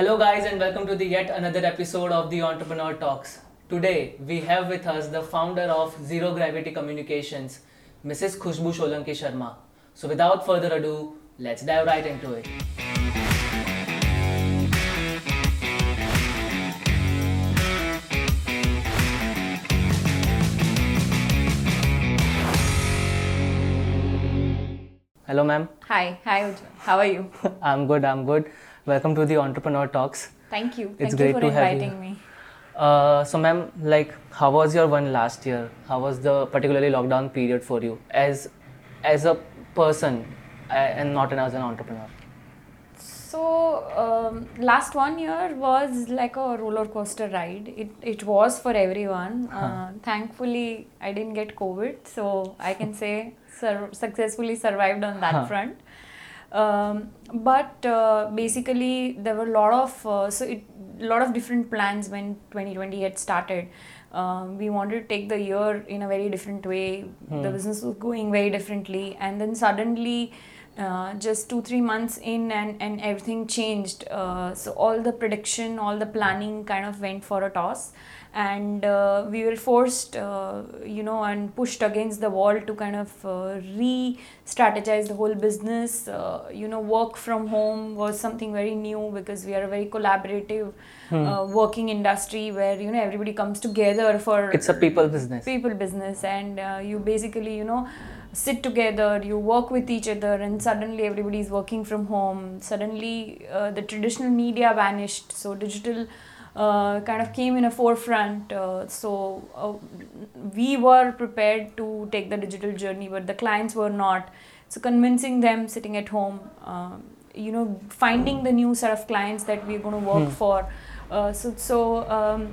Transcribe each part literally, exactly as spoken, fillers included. Hello guys, and welcome to the yet another episode of the Entrepreneur Talks. Today we have with us the founder of Zero Gravity Communications, Missus Khushboo Solanki Sharma. So without further ado, let's dive right into it. Hello ma'am. Hi, hi Ujjwal. How are you? I'm good, I'm good. Welcome to the Entrepreneur Talks. Thank you. It's Thank great you for to inviting have you. me. Uh, so ma'am, like how was your one last year? How was the particularly lockdown period for you as as a person uh, and not as an entrepreneur? So um, last one year was like a roller coaster ride. It it was for everyone. Huh. Uh, thankfully, I didn't get COVID, so I can say sur- successfully survived on that huh. front. Um, but uh, basically there were a lot of uh, so it lot of different plans when twenty twenty had started. Um, we wanted to take the year in a very different way. Mm. The business was going very differently, and then suddenly uh, just two three months in and, and everything changed. Uh, so all the prediction, all the planning kind of went for a toss, and uh, we were forced uh, you know and pushed against the wall to kind of uh, re-strategize the whole business. Uh, you know work from home was something very new because we are a very collaborative hmm. uh, working industry where you know everybody comes together for it's a people business people business and uh, you basically you know sit together, you work with each other, and suddenly everybody is working from home. Suddenly uh, the traditional media vanished, so digital Uh, kind of came in a forefront. Uh, so uh, we were prepared to take the digital journey, but the clients were not. So convincing them sitting at home, uh, you know, finding the new set of clients that we're going to work hmm. for. Uh, so so um,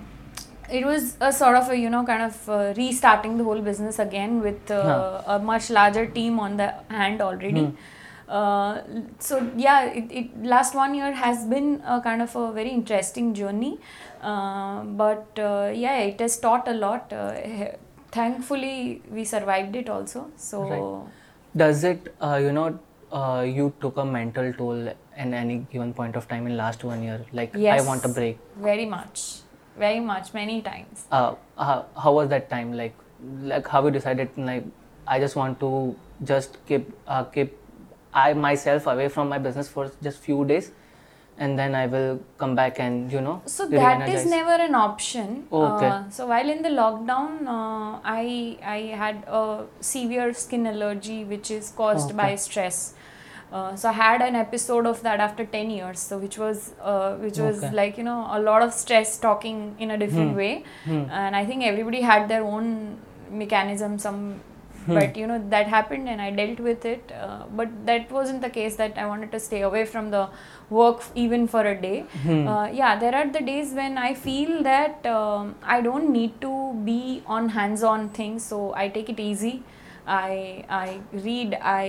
it was a sort of a, you know, kind of uh, restarting the whole business again with uh, no. a much larger team on the hand already. Hmm. Uh, so yeah, it, it last one year has been a kind of a very interesting journey, uh, but uh, yeah, it has taught a lot. Uh, thankfully, we survived it also. So, right. Does it? Uh, you know, uh, you took a mental toll in any given point of time in last one year. Like, yes, I want a break. Very much, very much, many times. Uh, uh how was that time? Like, like how you decided? Like, I just want to just keep uh, keep. I myself away from my business for just few days, and then I will come back and you know. So that is never an option. Oh, okay. Uh, so while in the lockdown, uh, I I had a severe skin allergy which is caused okay. by stress. Uh, so I had an episode of that after ten years, so which was uh, which was okay. like you know a lot of stress talking in a different hmm. way, hmm. and I think everybody had their own mechanism. Some. But you know that happened, and I dealt with it. Uh, but that wasn't the case that I wanted to stay away from the work even for a day. Hmm. Uh, yeah, there are the days when I feel that um, I don't need to be on hands-on things, so I take it easy. I I read, I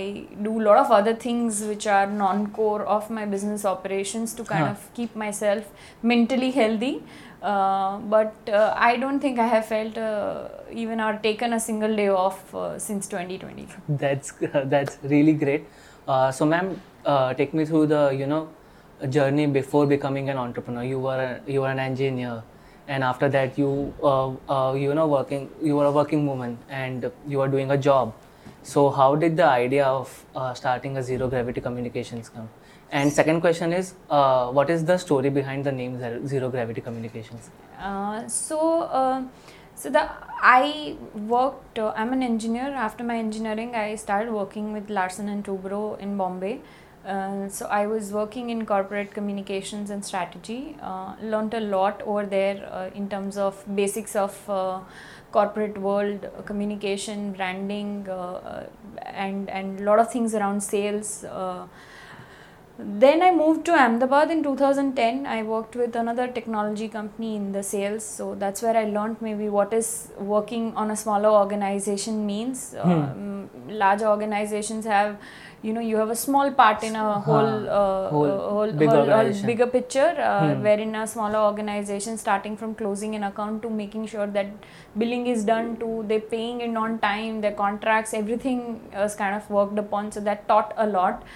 do a lot of other things which are non-core of my business operations to kind huh. of keep myself mentally healthy. Uh, but uh, I don't think I have felt uh, even or taken a single day off uh, since twenty twenty. That's uh, that's really great. Uh, so, ma'am, uh, take me through the you know journey before becoming an entrepreneur. You were a, you were an engineer, and after that, you uh, uh, you know working you were a working woman, and you were doing a job. So, how did the idea of uh, starting a Zero Gravity Communications come? And second question is, uh, what is the story behind the name Zero Gravity Communications? Uh, so, uh, so the I worked. Uh, I'm an engineer. After my engineering, I started working with Larsen and Toubro in Bombay. Uh, so I was working in corporate communications and strategy. Uh, learned a lot over there uh, in terms of basics of uh, corporate world, uh, communication, branding, uh, and and lot of things around sales. Uh, Then I moved to Ahmedabad in two thousand ten. I worked with another technology company in the sales. So that's where I learned maybe what is working on a smaller organization means. Hmm. Um, larger organizations have, you know, you have a small part in a whole, uh, whole, uh, whole, big whole, whole bigger picture. Uh, hmm. Wherein a smaller organization, starting from closing an account to making sure that billing is done to they're paying in on time, their contracts, everything is kind of worked upon. So that taught a lot.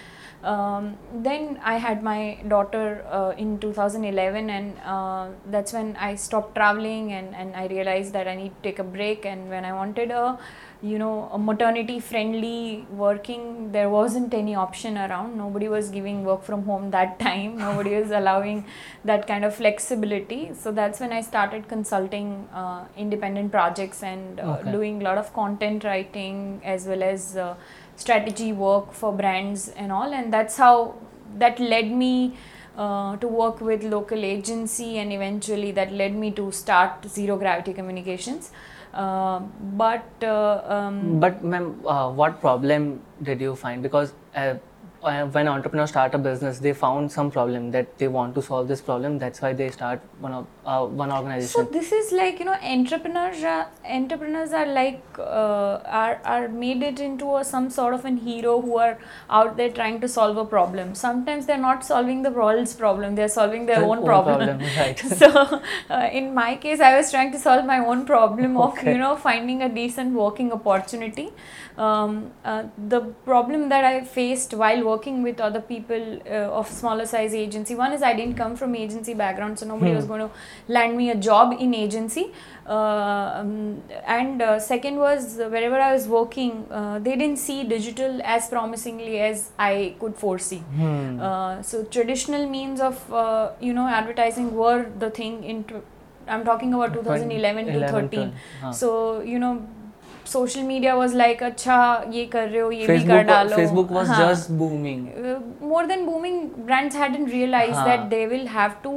Um, then I had my daughter uh, in two thousand eleven, and uh, that's when I stopped traveling, and, and I realized that I need to take a break. And when I wanted a, you know, a maternity friendly working, there wasn't any option around. Nobody was giving work from home that time. Nobody was allowing that kind of flexibility. So that's when I started consulting uh, independent projects and uh, okay. doing a lot of content writing as well as uh, strategy work for brands and all, and that's how that led me uh, to work with local agency, and eventually that led me to start Zero Gravity Communications. Uh, but uh, um, but ma'am, uh, what problem did you find? Because uh, when entrepreneurs start a business, they found some problem that they want to solve this problem. That's why they start one of uh, one organization. So this is like, you know, entrepreneurs are, entrepreneurs are like uh, are are made it into a, some sort of an hero who are out there trying to solve a problem. Sometimes they're not solving the world's problem; they're solving their own, own problem. problem right. So uh, in my case, I was trying to solve my own problem of okay. you know finding a decent working opportunity. Um, uh, the problem that I faced while working working with other people uh, of smaller size agency. One is I didn't come from agency background, so nobody hmm. was going to land me a job in agency. Uh, um, and uh, second was uh, wherever I was working, uh, they didn't see digital as promisingly as I could foresee. Hmm. Uh, so traditional means of uh, you know advertising were the thing in t- I'm talking about twenty eleven to thirteen. Huh. So you know. Social media was like, "Acha, ye kar rahe ho, ye bhi kar dalo." Facebook was Haan. just booming. Uh, more than booming, brands hadn't realized Haan. that they will have to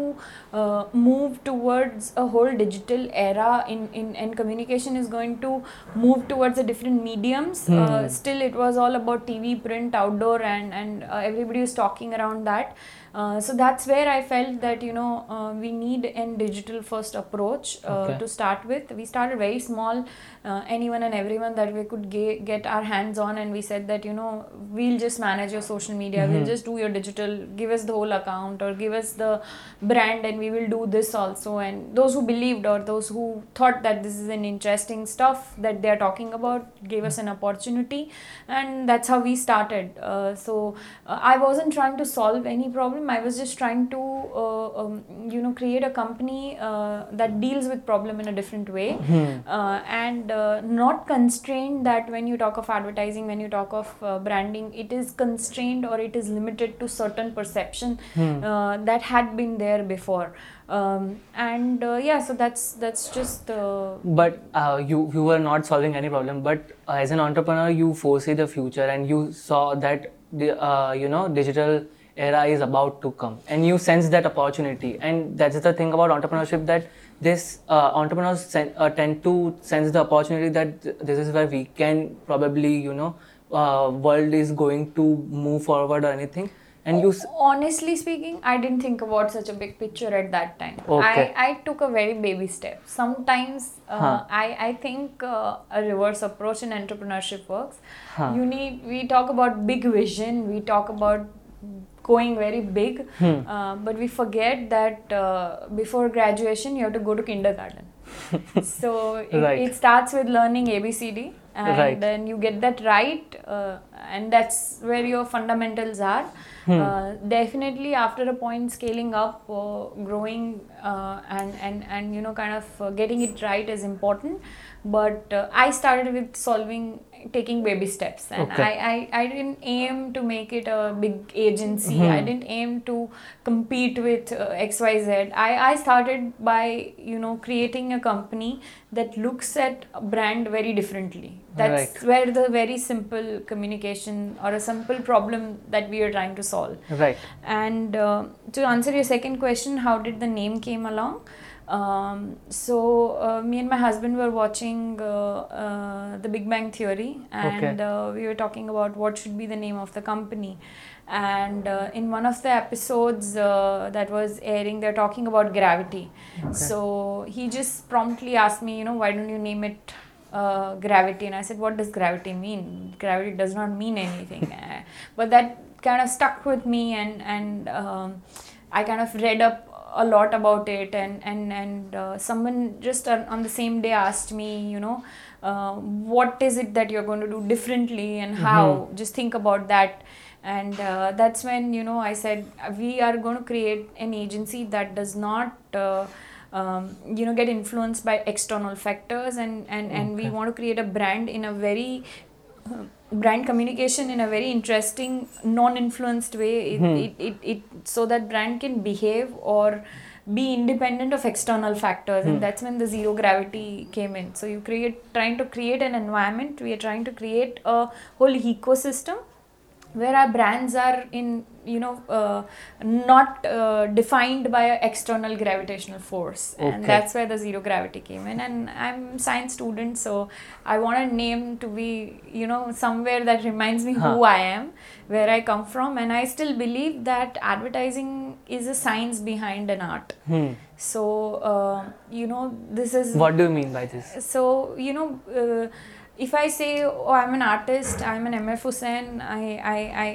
uh, move towards a whole digital era, in, in and communication is going to move towards the different mediums. Hmm. Uh, still, it was all about T V, print, outdoor, and and uh, everybody was talking around that. Uh, so that's where I felt that, you know, uh, we need an digital first approach uh, okay. to start with. We started very small, uh, anyone and everyone that we could ga- get our hands on, and we said that, you know, we'll just manage your social media, mm-hmm. we'll just do your digital, give us the whole account or give us the brand and we will do this also. And those who believed or those who thought that this is an interesting stuff that they're talking about gave us an opportunity, and that's how we started. Uh, so uh, I wasn't trying to solve any problem. I was just trying to, uh, um, you know, create a company uh, that deals with problem in a different way, mm-hmm. uh, and uh, not constrained that when you talk of advertising, when you talk of uh, branding, it is constrained or it is limited to certain perception mm. uh, that had been there before. Um, and uh, yeah, so that's that's just. Uh, but uh, you you were not solving any problem. But uh, as an entrepreneur, you foresee the future, and you saw that the uh, you know digital era is about to come, and you sense that opportunity. And that's the thing about entrepreneurship, that this uh, entrepreneurs sen- uh, tend to sense the opportunity, that th- this is where we can probably, you know, uh, world is going to move forward or anything. And you s- honestly speaking, I didn't think about such a big picture at that time. Okay. I, I took a very baby step. Sometimes uh, huh. I, I think uh, a reverse approach in entrepreneurship works. Huh. You need, we talk about big vision, we talk about going very big, hmm. uh, but we forget that uh, before graduation you have to go to kindergarten. So it, right. it starts with learning A B C D, and right. then you get that right, uh, and that's where your fundamentals are. Hmm. Uh, definitely after a point, scaling up, uh, growing, uh, and, and, and you know kind of uh, getting it right is important. But uh, I started with solving, taking baby steps, and okay. I, I, I didn't aim to make it a big agency. Mm-hmm. I didn't aim to compete with uh, X Y Z. I, I started by, you know, creating a company that looks at a brand very differently. That's right. Where the very simple communication or a simple problem that we are trying to solve. Right. And uh, to answer your second question, how did the name came along? Um, so uh, me and my husband were watching uh, uh, The Big Bang Theory, and okay. uh, we were talking about what should be the name of the company. And uh, in one of the episodes uh, that was airing, they're talking about gravity. Okay. So he just promptly asked me, you know, why don't you name it uh, Gravity? And I said, what does gravity mean? Gravity does not mean anything. But that kind of stuck with me, and, and um, I kind of read up a lot about it, and and and uh, someone just on, on the same day asked me, you know, uh, what is it that you're going to do differently and how? Mm-hmm. Just think about that. And uh, that's when, you know, I said, we are going to create an agency that does not, uh, um, you know, get influenced by external factors. And, and, and okay. we want to create a brand in a very, uh, brand communication in a very interesting, non-influenced way. It, hmm. it, it, it, so that brand can behave or be independent of external factors. Hmm. And that's when the zero gravity came in. So you create, trying to create an environment. We are trying to create a whole ecosystem where our brands are in, you know, uh, not uh, defined by an external gravitational force. Okay. And that's where the zero gravity came in. And I'm a science student, so I want a name to be, you know, somewhere that reminds me huh. who I am, where I come from. And I still believe that advertising is a science behind an art. Hmm. So, uh, you know, this is... What do you mean by this? So, you know... Uh, if I say, oh, I'm an artist, I'm an M F Husain, I, I,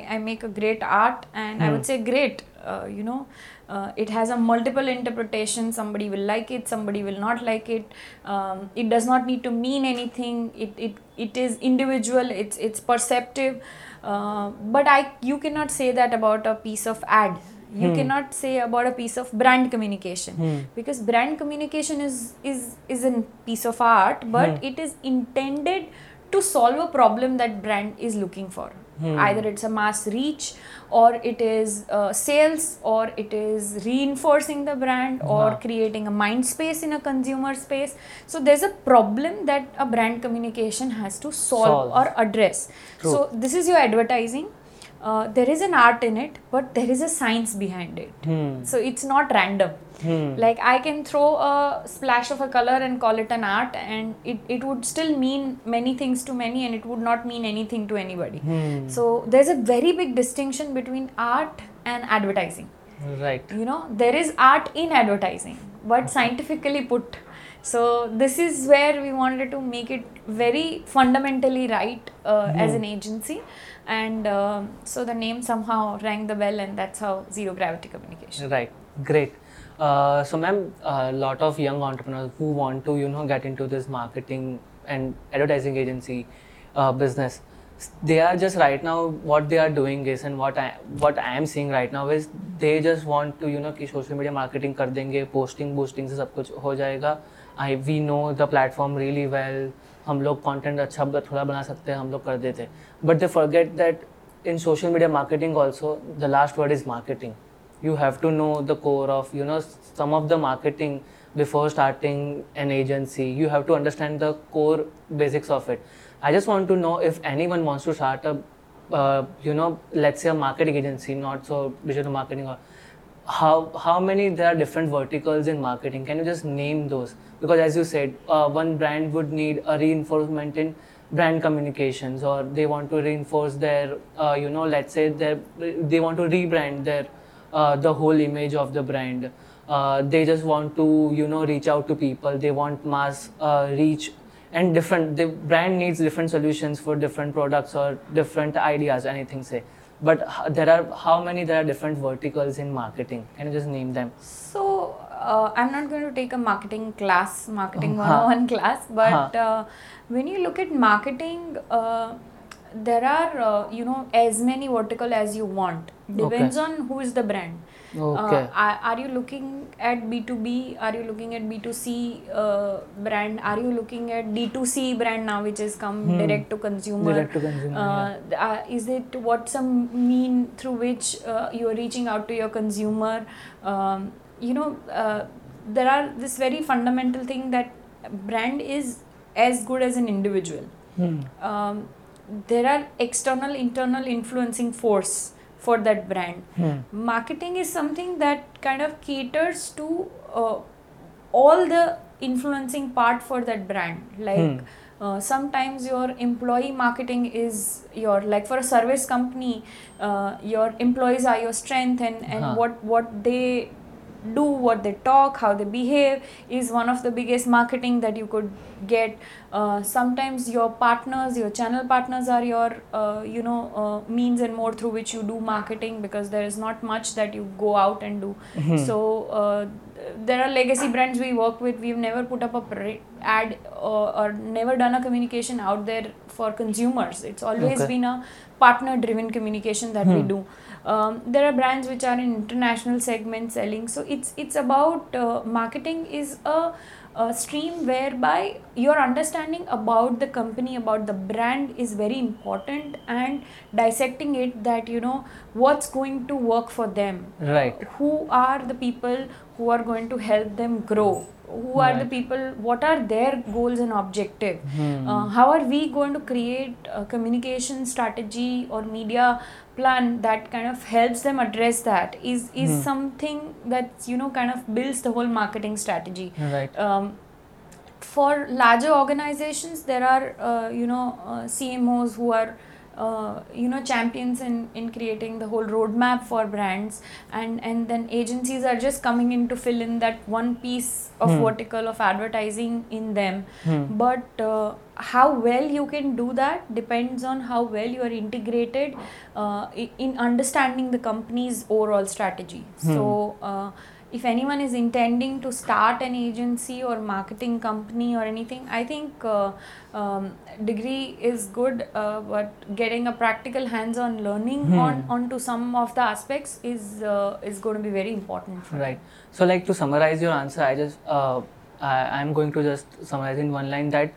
I, I make a great art, and mm. I would say great, uh, you know, uh, it has a multiple interpretation, somebody will like it, somebody will not like it, um, it does not need to mean anything, it it, it is individual, it's it's perceptive, uh, but I you cannot say that about a piece of ad. You hmm. cannot say about a piece of brand communication hmm. because brand communication is is is a piece of art, but hmm. it is intended to solve a problem that brand is looking for. Hmm. Either it's a mass reach, or it is uh, sales, or it is reinforcing the brand, or wow. creating a mind space in a consumer space. So there's a problem that a brand communication has to solve, solve. or address. True. So this is your advertising. Uh, there is an art in it, but there is a science behind it. Hmm. So it's not random. Hmm. Like I can throw a splash of a color and call it an art, and it, it would still mean many things to many, and it would not mean anything to anybody. Hmm. So there's a very big distinction between art and advertising. Right. You know, there is art in advertising, but okay. scientifically put. So this is where we wanted to make it very fundamentally right uh, mm. as an agency, and uh, so the name somehow rang the bell, and that's how Zero Gravity Communication. Right, great. Uh, so ma'am, a lot of young entrepreneurs who want to, you know, get into this marketing and advertising agency uh, business, they are just right now, what they are doing is, and what I what I am seeing right now is, they just want to, you know, ki social media marketing kar denge, posting, boosting se sab kuch ho jayega. I, we know the platform really well. हम लोग content अच्छा थोड़ा बना सकते हैं, हम लोग कर देते हैं. But they forget that in social media marketing also, the last word is marketing. You have to know the core of, you know, some of the marketing before starting an agency. You have to understand the core basics of it. I just want to know if anyone wants to start a, uh, you know, let's say a marketing agency, not so digital marketing or. How how many there are different verticals in marketing? Can you just name those? Because as you said, uh, one brand would need a reinforcement in brand communications, or they want to reinforce their, uh, you know, let's say their, they want to rebrand their, uh, the whole image of the brand. Uh, they just want to, you know, reach out to people. They want mass uh, reach, and different, the brand needs different solutions for different products or different ideas, anything say. But there are, how many there are different verticals in marketing? Can you just name them? So, uh, I'm not going to take a marketing class, marketing one oh one class. But uh, when you look at marketing, uh, there are, uh, you know, as many verticals as you want. Depends okay. on who is the brand. Okay. Uh, are, are you looking at B two B? Are you looking at B two C uh, brand? Are you looking at D two C brand now, which has come hmm. direct to consumer? Direct to consumer. Uh, yeah. uh, is it what's a mean through which uh, you are reaching out to your consumer? Um, you know, uh, there are this very fundamental thing that brand is as good as an individual. Hmm. Um, there are external, internal influencing force for that brand. Hmm. Marketing is something that kind of caters to uh, all the influencing part for that brand. Like hmm. uh, sometimes your employee marketing is your, like for a service company, uh, your employees are your strength, and, and huh. what, what they do, what they talk, how they behave is one of the biggest marketing that you could get. Uh, sometimes your partners, your channel partners are your, uh, you know, uh, means and more through which you do marketing, because there is not much that you go out and do. Mm-hmm. So uh, there are legacy brands we work with. We've never put up a pre- ad or, or never done a communication out there for consumers. It's always okay. been a partner-driven communication that hmm. we do. Um, there are brands which are in international segment selling. So it's it's about uh, marketing is a, a stream whereby your understanding about the company, about the brand is very important, and dissecting it that, you know, what's going to work for them. Right. Who are the people who are going to help them grow? Who are right. the people? What are their goals and objective? Hmm. Uh, how are we going to create a communication strategy or media plan that kind of helps them address that? Is is hmm. something that, you know, kind of builds the whole marketing strategy. Right. Um, for larger organizations, there are uh, you know uh, C M Os who are Uh, you know champions in, in creating the whole roadmap for brands, and, and then agencies are just coming in to fill in that one piece of hmm. vertical of advertising in them. Hmm. But uh, how well you can do that depends on how well you are integrated uh, in understanding the company's overall strategy. Hmm. So uh, if anyone is intending to start an agency or marketing company or anything, I think uh, um, degree is good, uh, but getting a practical hands-on learning hmm. on onto some of the aspects is uh, is going to be very important. For right. You. So, like, to summarize your answer, I just uh, I am going to just summarize in one line that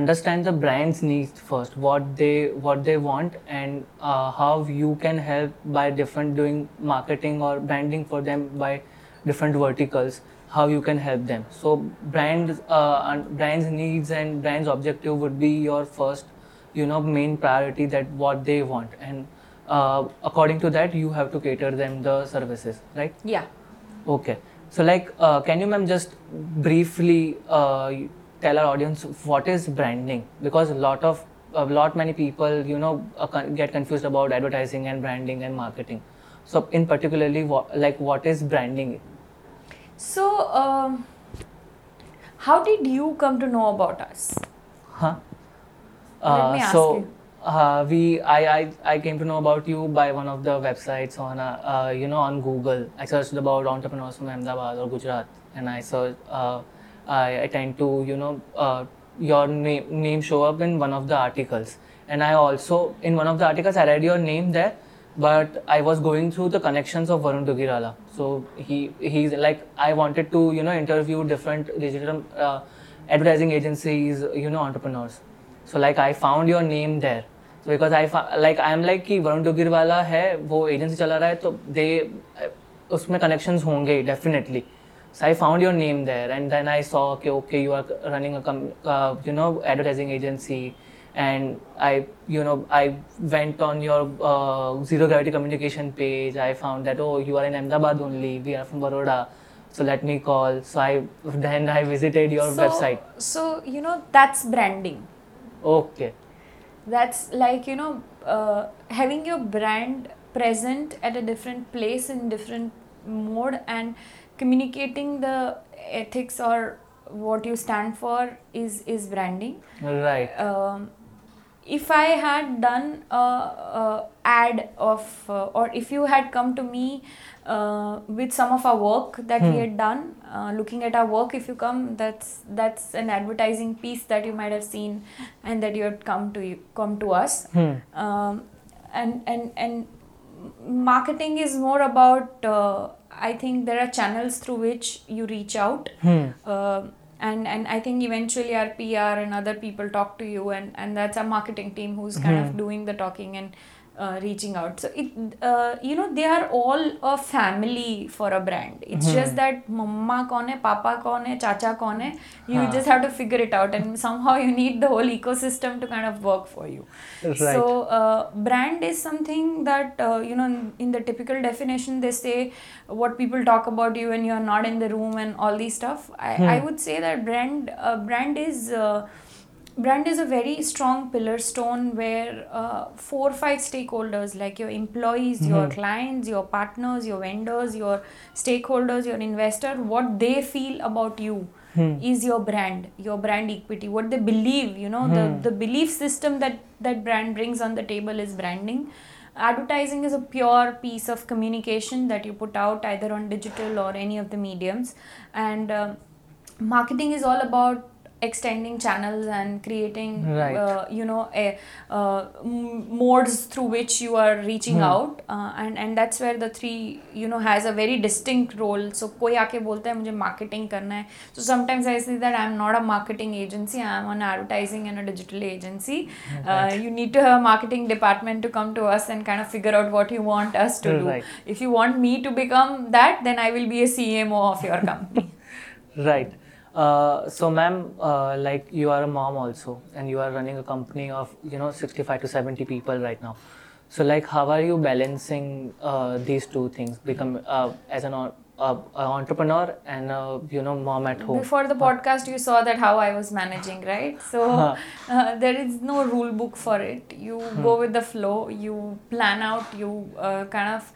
understand the brand's needs first, what they what they want, and uh, how you can help by different doing marketing or branding for them by different verticals, how you can help them. So brands, uh, brands needs and brands objective would be your first, you know, main priority, that what they want, and uh, according to that you have to cater them the services, right? Yeah. Okay. So like, uh, can you, ma'am, just briefly uh, tell our audience what is branding, because a lot of a lot many people, you know, get confused about advertising and branding and marketing. So in particularly, what, like what is branding? So, um, how did you come to know about us? Huh? Uh, Let me ask so, you. Uh, we, I, I, I came to know about you by one of the websites on, uh, uh, you know, on Google. I searched about entrepreneurs from Ahmedabad or Gujarat, and I searched, uh, I, I tend to, you know, uh, your name, name show up in one of the articles. And I also, in one of the articles, I read your name there. But I was going through the connections of Varun Dugirala. So he he's like, I wanted to, you know, interview different digital uh, advertising agencies, you know, entrepreneurs. So like I found your name there. So because I fa- like I'm like कि Varun Dugirala है, वो agency चला रहा है, तो they उसमें connections होंगे definitely. So I found your name there, and then I saw okay, okay you are running a com- uh, you know advertising agency. And I, you know, I went on your uh, Zero Gravity Communication page. I found that, oh, you are in Ahmedabad only. We are from Baroda. So let me call. So I then I visited your so, website. So, you know, that's branding. Okay. That's like, you know, uh, having your brand present at a different place in different mode and communicating the ethics or what you stand for is, is branding. Right. Um, If I had done a, a ad of, uh, or if you had come to me uh, with some of our work that hmm. we had done, uh, looking at our work, if you come, that's that's an advertising piece that you might have seen, and that you had come to you, come to us. Hmm. Um, and and and marketing is more about. Uh, I think there are channels through which you reach out. Hmm. Uh, And and I think eventually our P R and other people talk to you, and, and that's our marketing team who's kind mm-hmm. of doing the talking and uh, reaching out. So, it uh, you know, they are all a family for a brand. It's mm-hmm. just that mama kaun hai, papa kaun hai, chacha kaun hai. You huh. just have to figure it out, and somehow you need the whole ecosystem to kind of work for you. Right. So, uh, brand is something that, uh, you know, in the typical definition, they say what people talk about you when you're not in the room and all these stuff. I, hmm. I would say that brand uh, brand is... Uh, brand is a very strong pillar stone where uh, four or five stakeholders like your employees, mm-hmm. your clients, your partners, your vendors, your stakeholders, your investor, what they feel about you mm. is your brand, your brand equity, what they believe, you know, mm. the, the belief system that that brand brings on the table is branding. Advertising is a pure piece of communication that you put out either on digital or any of the mediums, and uh, marketing is all about extending channels and creating right. uh, you know a, uh, modes through which you are reaching hmm. out uh, and and that's where the three you know has a very distinct role. So koi aake bolta hai mujhe marketing karna hai, so sometimes I say that I'm not a marketing agency, I'm an advertising and a digital agency. Right. Uh, you need to have a marketing department to come to us and kind of figure out what you want us to right. do. If you want me to become that, then I will be a C M O of your company. Right. Uh, so ma'am, uh, like you are a mom also and you are running a company of, you know, sixty-five to seventy people right now. So like how are you balancing uh, these two things, become uh, as an uh, uh, entrepreneur and, uh, you know, mom at home? Before the podcast, you saw that how I was managing, right? So uh, there is no rule book for it. You hmm. go with the flow, you plan out, you uh, kind of...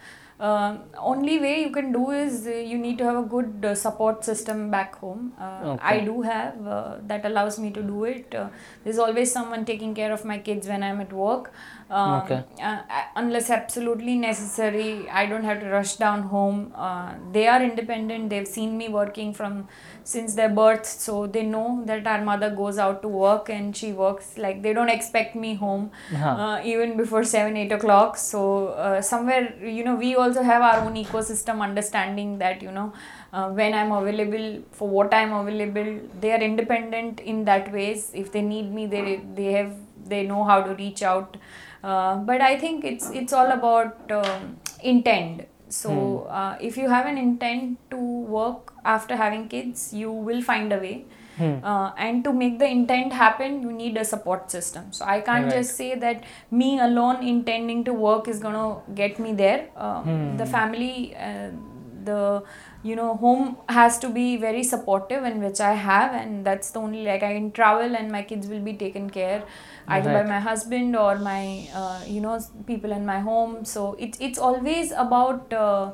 Uh, only way you can do is uh, you need to have a good uh, support system back home. Uh, okay. I do have, uh, that allows me to do it. Uh, there's always someone taking care of my kids when I'm at work. Um, okay. uh, unless absolutely necessary, I don't have to rush down home. Uh, they are independent, they've seen me working from since their birth, so they know that our mother goes out to work and she works, like they don't expect me home uh-huh. uh, even before seven, eight o'clock. So uh, somewhere, you know, we also have our own ecosystem understanding that, you know, Uh, when I'm available, for what I'm available, they are independent in that ways. If they need me, they they have they know how to reach out. Uh, but I think it's it's all about um, intent. So uh, if you have an intent to work after having kids, you will find a way. Hmm. Uh, and to make the intent happen, you need a support system. So I can't right. just say that me alone intending to work is gonna get me there. Uh, hmm. The family, uh, the you know, home has to be very supportive, and which I have, and that's the only, like I can travel and my kids will be taken care either right. by my husband or my, uh, you know, people in my home. So it, it's always about uh,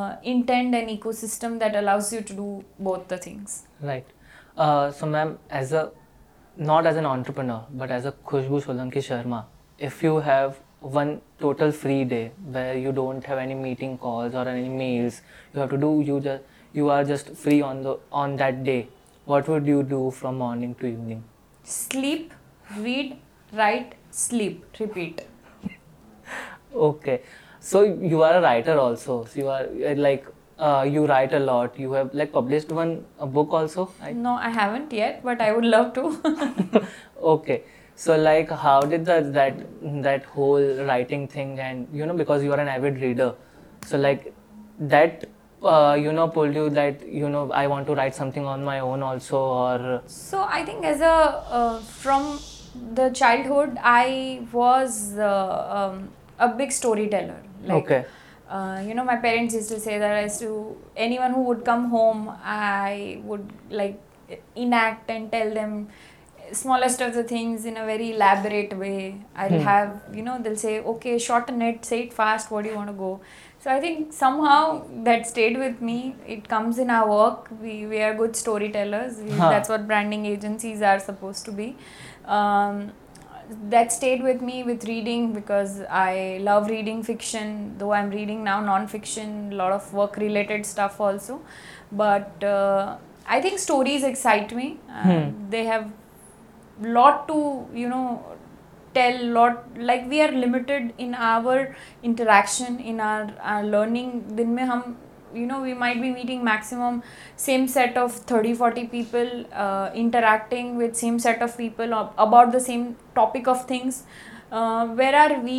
uh, intent and ecosystem that allows you to do both the things. Right. Uh, so ma'am, as a, not as an entrepreneur, but as a Khushboo Solanki Sharma, if you have one total free day where you don't have any meeting calls or any mails you have to do, you just you are just free on the on that day, what would you do from morning to evening? Sleep, read, write, sleep, repeat. Okay, so you are a writer also, so you are like Uh, you write a lot. You have like published one a book also? I... No, I haven't yet, but I would love to. Okay. So like how did the, that that whole writing thing, and you know, because you are an avid reader, so like that uh, you know pulled you that, you know, I want to write something on my own also, or? So I think as a uh, from the childhood I was uh, um, a big storyteller. Like, okay. Uh, you know, my parents used to say that as to anyone who would come home, I would like enact and tell them smallest of the things in a very elaborate way. I'll hmm. have, you know, they'll say, okay, shorten it, say it fast, where do you want to go? So I think somehow that stayed with me. It comes in our work. We, we are good storytellers. We, huh. That's what branding agencies are supposed to be. Um, That stayed with me with reading, because I love reading fiction, though I'm reading now non-fiction, a lot of work-related stuff also. But uh, I think stories excite me. Uh, hmm. They have lot to, you know, tell, lot, like we are limited in our interaction, in our, our learning. Din mein hum, you know, we might be meeting maximum same set of thirty to forty people, uh, interacting with same set of people about the same topic of things. Uh, where are we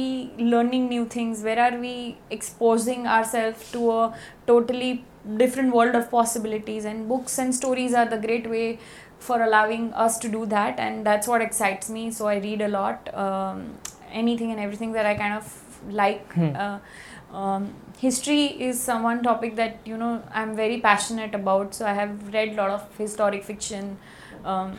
learning new things? Where are we exposing ourselves to a totally different world of possibilities? And books and stories are the great way for allowing us to do that, and that's what excites me. So I read a lot, um, anything and everything that I kind of like. Hmm. Uh, um, History is some one topic that, you know, I'm very passionate about, so I have read a lot of historic fiction. Um,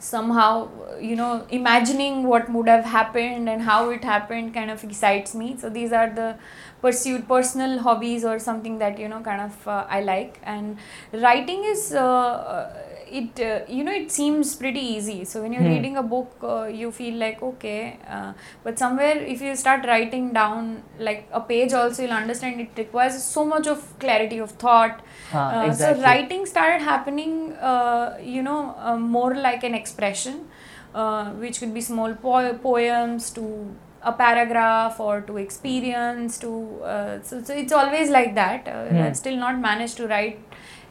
somehow, you know, imagining what would have happened and how it happened kind of excites me. So these are the pursued personal hobbies or something that, you know, kind of uh, I like. And writing is, uh, it uh, you know, it seems pretty easy. So when you're hmm. reading a book, uh, you feel like, okay. Uh, but somewhere if you start writing down like a page also, you'll understand it requires so much of clarity of thought. Ah, uh, exactly. So writing started happening, uh, you know, uh, more like an expression, uh, which could be small po- poems to a paragraph or to experience to, uh, so, so it's always like that. Uh, hmm. I've still not managed to write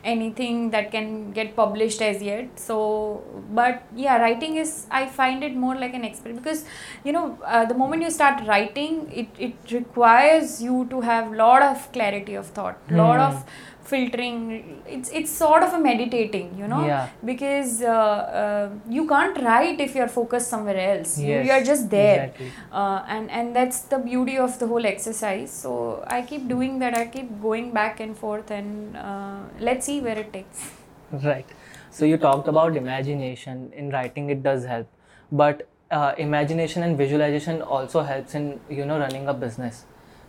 anything that can get published as yet. So, but yeah, writing is, I find it more like an experiment because, you know, uh, the moment you start writing, it, it requires you to have lot of clarity of thought, hmm. lot of filtering. It's it's sort of a meditating, you know, yeah. because uh, uh, you can't write if you're focused somewhere else. Yes, you are just there, exactly. uh, and and that's the beauty of the whole exercise. So I keep doing that. I keep going back and forth, and uh, let's see where it takes. Right. So you talked about imagination in writing. It does help, but uh, imagination and visualization also helps in, you know, running a business.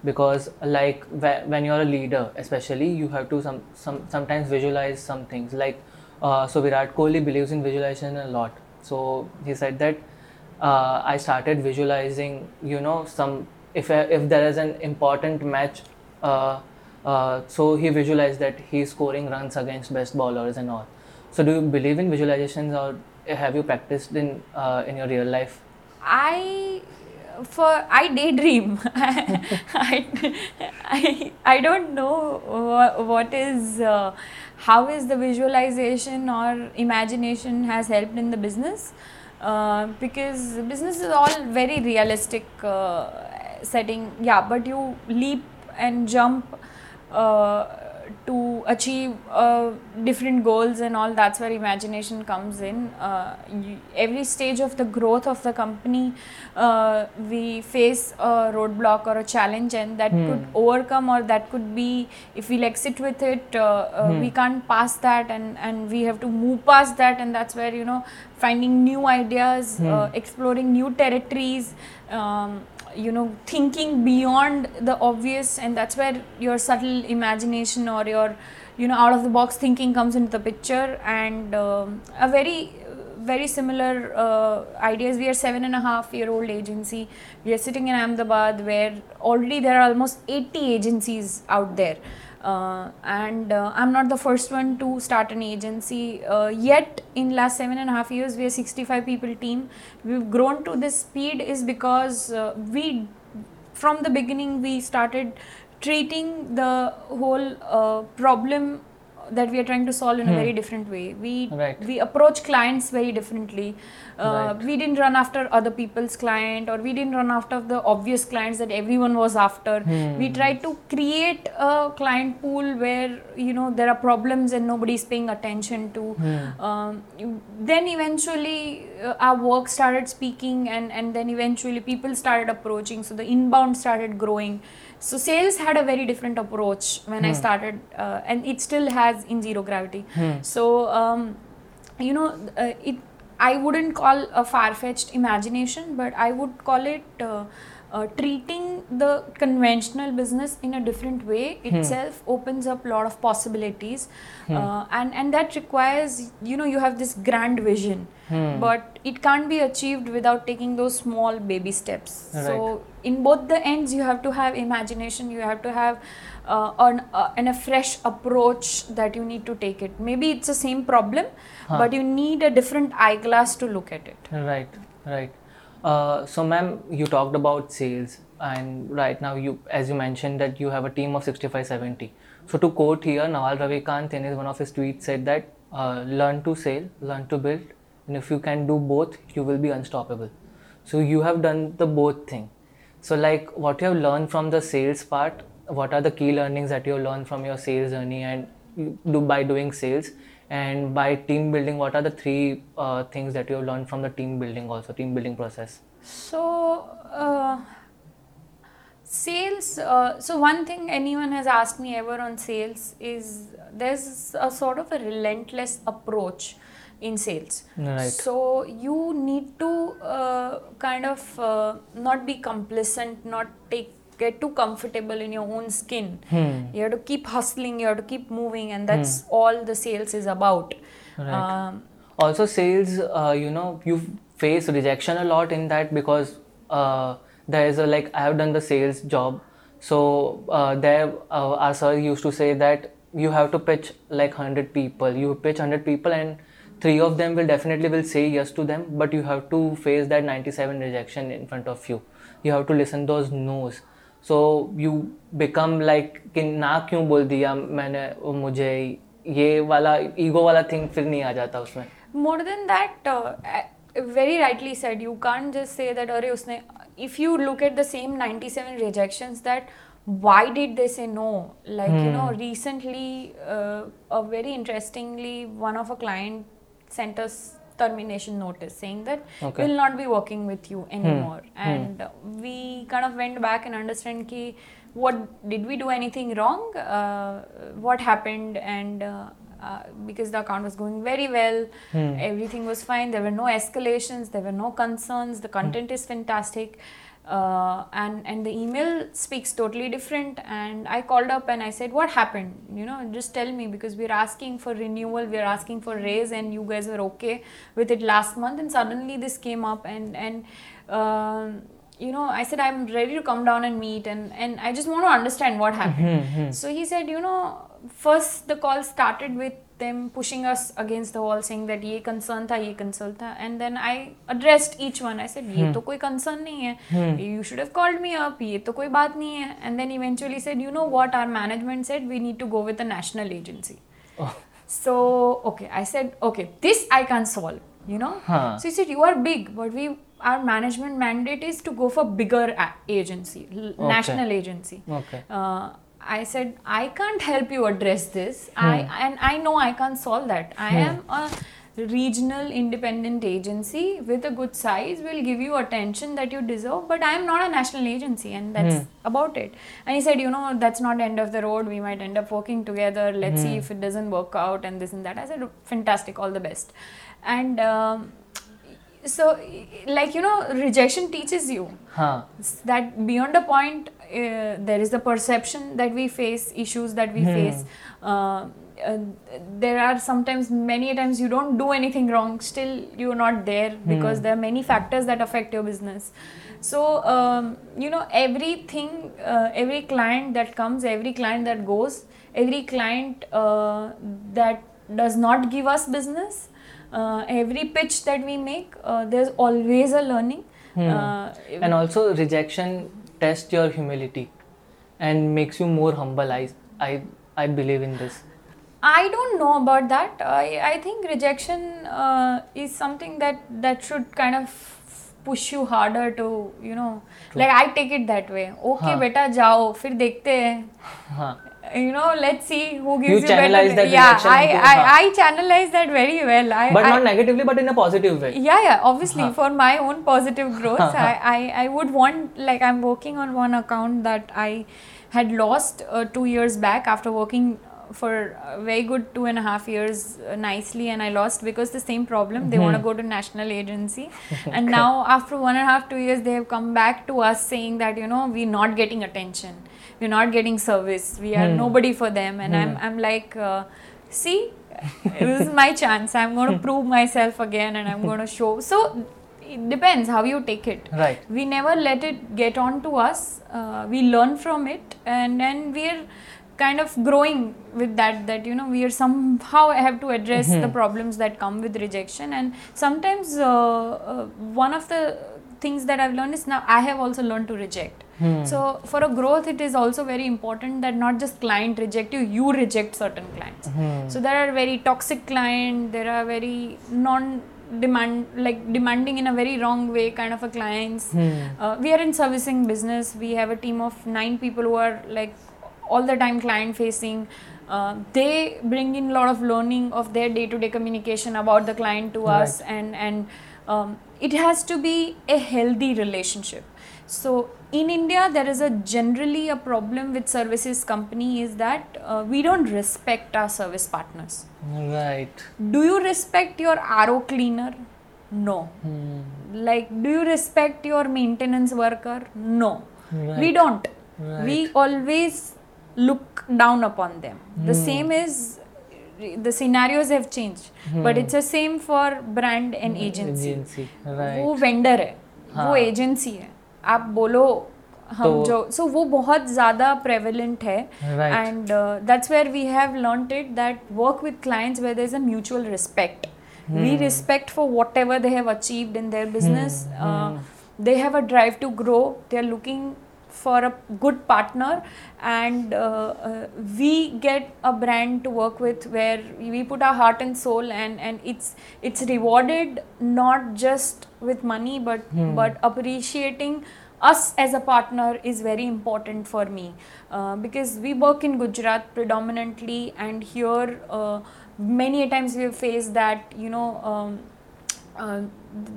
Because like when you're a leader, especially, you have to some, some sometimes visualize some things. Like uh, so Virat Kohli believes in visualization a lot. So he said that uh, I started visualizing, you know, some if if there is an important match. Uh, uh, so he visualized that he's scoring runs against best bowlers and all. So do you believe in visualizations, or have you practiced in uh, in your real life? I. For I daydream. I, I, I don't know wh- what is, uh, how is the visualization or imagination has helped in the business, uh, because business is all very realistic uh, setting, yeah, but you leap and jump uh, to achieve uh, different goals and all. That's where imagination comes in. Uh, you, every stage of the growth of the company, uh, we face a roadblock or a challenge, and that hmm. could overcome, or that could be, if we'll exit with it, uh, uh, hmm. we can't pass that, and, and we have to move past that. And that's where, you know, finding new ideas, hmm. uh, exploring new territories, um, you know, thinking beyond the obvious. And that's where your subtle imagination or your, you know, out of the box thinking comes into the picture. And um, a very, very similar uh, ideas. We are seven and a half year old agency. We are sitting in Ahmedabad, where already there are almost eighty agencies out there. Uh, and uh, I'm not the first one to start an agency, uh, yet in last seven and a half years we are sixty-five people team. We've grown to this speed is because uh, we, from the beginning, we started treating the whole uh, problem that we are trying to solve in hmm. a very different way. We right. we approach clients very differently. Uh, right. We didn't run after other people's client, or we didn't run after the obvious clients that everyone was after. Hmm. We tried to create a client pool where, you know, there are problems and nobody's paying attention to. Hmm. Um, then eventually uh, our work started speaking, and, and then eventually people started approaching. So the inbound started growing. So sales had a very different approach when hmm. I started, uh, and it still has in Zero Gravity. Hmm. So, um, you know, uh, it. I wouldn't call a far-fetched imagination, but I would call it uh, uh, treating the conventional business in a different way itself hmm. opens up a lot of possibilities. Hmm. Uh, and, and that requires, you know, you have this grand vision, hmm. but it can't be achieved without taking those small baby steps. Right. So, in both the ends, you have to have imagination, you have to have uh, an, uh, an, a fresh approach that you need to take it. Maybe it's the same problem, huh. but you need a different eyeglass to look at it. Right, right. Uh, so ma'am, you talked about sales, and right now, you, as you mentioned, that you have a team of sixty-five seventy. So to quote here, Nawal Ravikant in one of his tweets said that, uh, learn to sell, learn to build, and if you can do both, you will be unstoppable. So you have done the both thing. So like what you have learned from the sales part, what are the key learnings that you have learned from your sales journey and do by doing sales, and by team building, what are the three uh, things that you have learned from the team building also, team building process? So uh, sales, uh, so one thing anyone has asked me ever on sales is there's a sort of a relentless approach in sales. Right. So you need to uh, kind of uh, not be complacent, not take get too comfortable in your own skin. Hmm. You have to keep hustling, you have to keep moving, and that's hmm. all the sales is about. Right. Um, also sales, uh, you know, you face rejection a lot in that because uh, there is a, like, I have done the sales job. So uh, there uh, our sir used to say that you have to pitch like one hundred people. You pitch one hundred people and three of them will definitely will say yes to them, but you have to face that ninety-seven rejection in front of you. You have to listen those no's. So you become like कि ना क्यों बोल दिया मैंने मुझे ये वाला ego वाला thing फिर नहीं आ जाता उसमें. More than that, uh, very rightly said. You can't just say that अरे उसने. If you look at the same ninety-seven rejections, that why did they say no? Like hmm. you know, recently, uh, a very interestingly, one of a client sent us termination notice saying that okay. we'll not be working with you anymore. Hmm. And hmm. we kind of went back and understand ki what did we do anything wrong? Uh, what happened? And uh, uh, because the account was going very well, hmm. everything was fine. There were no escalations. There were no concerns. The content hmm. is fantastic. Uh, and, and the email speaks totally different, and I called up and I said, what happened? You know, just tell me, because we're asking for renewal, we're asking for raise, and you guys were okay with it last month, and suddenly this came up, and, and uh, you know, I said, I'm ready to come down and meet, and, and I just want to understand what happened. Mm-hmm. So he said, you know, first the call started with them pushing us against the wall, saying that ye concern tha, ye concern tha, and then I addressed each one. I said, ye hmm. to koi concern nahi hai, hmm. you should have called me up, ye to koi baat nahi hai. And then eventually said, you know what, our management said we need to go with a national agency. Oh. So, okay, I said, okay, this I can't solve, you know. Huh. So he said, you are big, but we our management mandate is to go for bigger agency, okay. national agency. Okay. Uh, I said, I can't help you address this. Hmm. I and I know I can't solve that. I hmm. am a regional independent agency with a good size, will give you attention that you deserve, but I am not a national agency, and that's hmm. about it. And he said, you know, that's not the end of the road. We might end up working together. Let's hmm. see if it doesn't work out and this and that. I said, fantastic, all the best. And um, so, like, you know, rejection teaches you huh. that beyond a point, Uh, there is the perception that we face, issues that we hmm. face. Uh, uh, there are sometimes, many times you don't do anything wrong, still you're not there hmm. because there are many factors that affect your business. So, um, you know, everything, uh, every client that comes, every client that goes, every client uh, that does not give us business, uh, every pitch that we make, uh, there's always a learning. Hmm. Uh, and also rejection test your humility and makes you more humble. I, I, I believe in this. I don't know about that. I, I think rejection uh, is something that, that should kind of push you harder to, you know, true. Like I take it that way. Okay, haan. Beta, jao, fir dekhte hai. Haan. You know, let's see who gives you, you better. That yeah, I, I, I channelize that very well. I, but I, not negatively, but in a positive way. Yeah, yeah, obviously. Huh. For my own positive growth, I, I, I would want, like, I'm working on one account that I had lost uh, two years back after working for a very good two and a half years uh, nicely, and I lost because the same problem, they mm-hmm. want to go to national agency. And now after one and a half, two years, they have come back to us saying that, you know, we're not getting attention. We're not getting service. We are hmm. nobody for them. And hmm. I'm I'm like, uh, see, this is my chance. I'm going to prove myself again, and I'm going to show. So it depends how you take it. Right. We never let it get on to us. Uh, we learn from it, and then we're kind of growing with that. That, you know, we are somehow have to address mm-hmm. the problems that come with rejection. And sometimes uh, uh, one of the things that I've learned is now I have also learned to reject. Hmm. So, for a growth, it is also very important that not just client reject you, you reject certain clients. Hmm. So, there are very toxic clients, there are very non-demand, like demanding in a very wrong way kind of a clients. Hmm. Uh, we are in servicing business, we have a team of nine people who are like all the time client facing. Uh, they bring in a lot of learning of their day-to-day communication about the client to right. us, and, and um, it has to be a healthy relationship. So in India, there is a generally a problem with services company is that uh, we don't respect our service partners. Right. Do you respect your R O cleaner? No. Hmm. Like, do you respect your maintenance worker? No. Right. We don't. Right. We always look down upon them. Hmm. The same is, the scenarios have changed, hmm. but it's the same for brand and agency. Agency. Right. वो vendor है, वो agency है. आप बोलो हम जो so वो बहुत ज़्यादा prevalent है. Right. And uh, that's where we have learnt it that work with clients where there's a mutual respect. Hmm. We respect for whatever they have achieved in their business. Hmm. Uh, hmm. They have a drive to grow. They are looking for a good partner, and uh, uh, we get a brand to work with where we put our heart and soul, and, and it's it's rewarded not just with money, but hmm. but appreciating us as a partner is very important for me, uh, because we work in Gujarat predominantly, and here uh, many times we have faced that, you know, um, uh,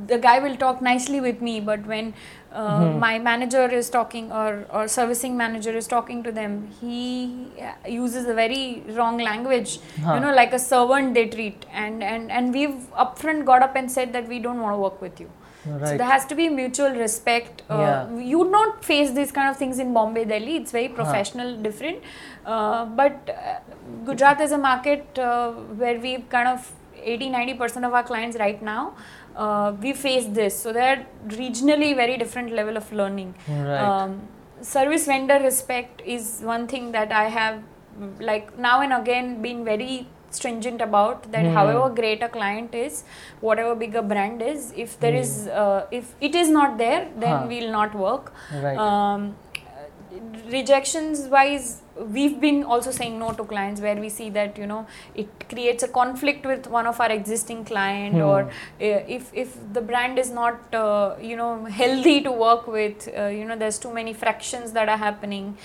the guy will talk nicely with me, but when uh, mm-hmm. my manager is talking or, or servicing manager is talking to them, he uses a very wrong language, huh. you know, like a servant they treat, and, and, and we've upfront got up and said that we don't want to work with you. Right. So there has to be mutual respect. Uh, yeah. You don't face these kind of things in Bombay, Delhi. It's very professional, huh. different. Uh, but uh, Gujarat is a market uh, where we've kind of eighty to ninety percent of our clients right now, uh, we face this. So they're regionally very different level of learning. Right. Um, service vendor respect is one thing that I have, like, now and again been very stringent about that. Mm. However great a client is, whatever big a brand is, if there mm. is, uh, if it is not there, then huh. we'll not work. Right. Um, rejections wise, we've been also saying no to clients where we see that, you know, it creates a conflict with one of our existing client, hmm. or uh, if if the brand is not uh, you know, healthy to work with, uh, you know, there's too many fractions that are happening.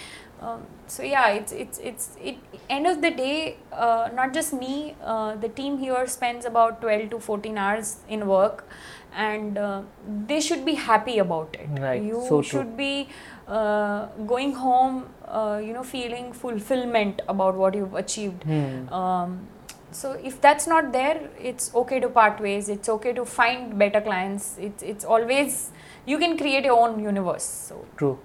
Um, so yeah, it's it's it's it. End of the day, uh, not just me, uh, the team here spends about twelve to fourteen hours in work, and uh, they should be happy about it. Right. You so should be uh, going home, uh, you know, feeling fulfillment about what you've achieved. Hmm. Um, so if that's not there, it's okay to part ways. It's okay to find better clients. It's it's always, you can create your own universe. So true.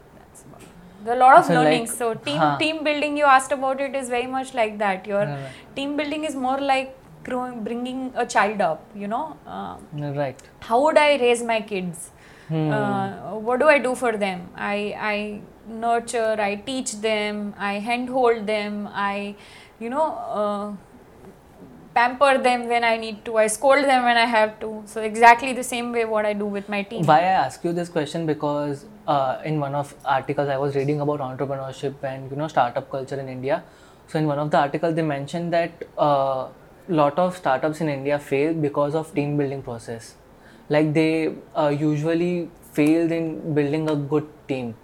There are a lot of so learning. Like, so team huh. team building, you asked about it, is very much like that. Your right. team building is more like growing, bringing a child up, you know. Um, right. How would I raise my kids? Hmm. Uh, what do I do for them? I, I nurture, I teach them, I handhold them, I, you know, uh, pamper them when I need to, I scold them when I have to. So exactly the same way what I do with my team. Why I ask you this question, because uh, in one of articles I was reading about entrepreneurship and, you know, startup culture in India. So in one of the articles they mentioned that a uh, lot of startups in India fail because of team building process. Like, they uh, usually failed in building a good team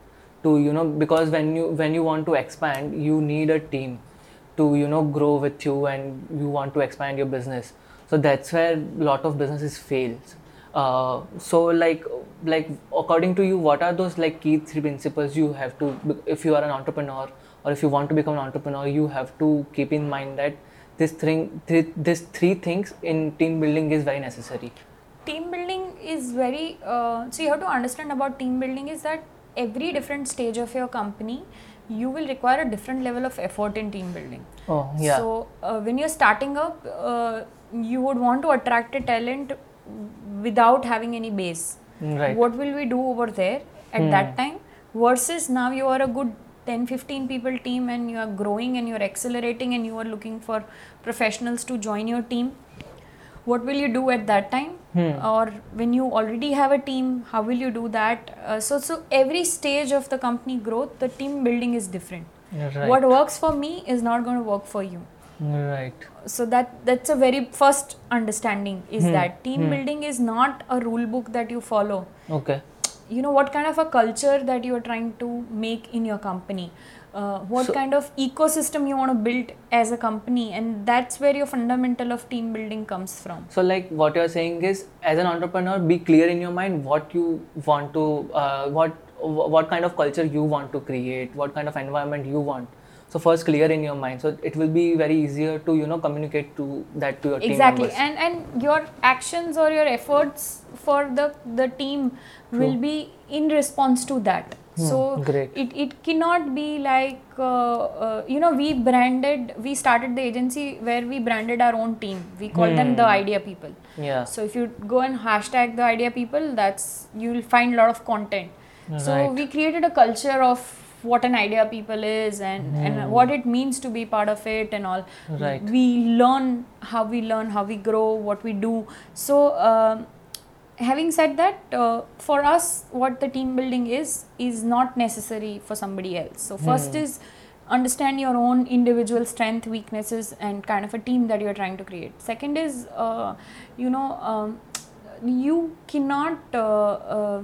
to, you know, because when you when you want to expand, you need a team to, you know, grow with you, and you want to expand your business. So that's where a lot of businesses fail. Uh, so like like according to you, what are those, like, key three principles you have to, if you are an entrepreneur or if you want to become an entrepreneur, you have to keep in mind that this thing, th- this three things in team building is very necessary. Team building is very, uh, so you have to understand about team building is that every different stage of your company, you will require a different level of effort in team building. Oh, yeah. So, uh, when you're starting up, uh, you would want to attract a talent without having any base. Right. What will we do over there at hmm. that time versus now you are a good ten to fifteen people team and you are growing and you're accelerating and you are looking for professionals to join your team. What will you do at that time? Hmm. Or when you already have a team, how will you do that? Uh, so, so every stage of the company growth, the team building is different. Right. What works for me is not going to work for you. Right. So that that's a very first understanding is hmm. that team hmm. building is not a rule book that you follow. Okay. You know, what kind of a culture that you are trying to make in your company. Uh, what so, kind of ecosystem you want to build as a company, and that's where your fundamental of team building comes from. So, like, what you're saying is, as an entrepreneur, be clear in your mind what you want to, uh, what what kind of culture you want to create, what kind of environment you want. So first clear in your mind, so it will be very easier to, you know, communicate to that to your exactly. team members. Exactly, and and your actions or your efforts for the, the team True. will be in response to that. Hmm. So Great. it it cannot be like, uh, uh, you know, we branded, we started the agency where we branded our own team. We call hmm. them the idea people. Yeah. So if you go and hashtag the idea people, that's, you will find a lot of content. Right. So we created a culture of what an idea people is and, mm. and what it means to be part of it and all. Right. We learn how we learn, how we grow, what we do. So, uh, having said that, uh, for us, what the team building is, is not necessary for somebody else. So, first mm. is understand your own individual strength, weaknesses and kind of a team that you're trying to create. Second is, uh, you know, um, you cannot uh, uh,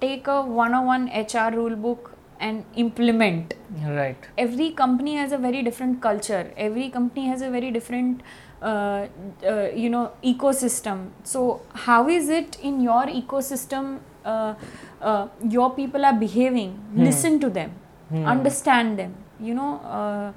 take a one oh one H R rule book and implement. Right. Every company has a very different culture. Every company has a very different, uh, uh, you know, ecosystem. So, how is it in your ecosystem? Uh, uh, your people are behaving. Hmm. Listen to them. Hmm. Understand them. You know, uh,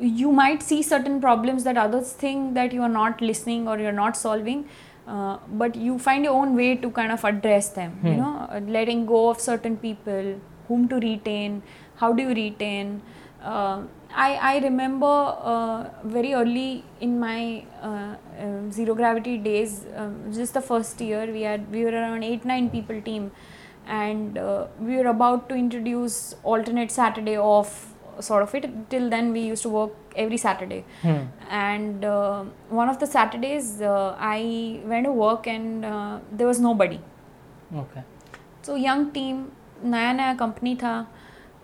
you might see certain problems that others think that you are not listening or you are not solving. Uh, but you find your own way to kind of address them. Hmm. You know, letting go of certain people. Whom to retain, how do you retain? Uh, I, I remember uh, very early in my uh, uh, Zero Gravity days, um, just the first year, we had we were around eight nine people team, and uh, we were about to introduce alternate Saturday off sort of it. Till then we used to work every Saturday. Hmm. And uh, one of the Saturdays uh, I went to work and uh, there was nobody. Okay. So young team, नया नया company था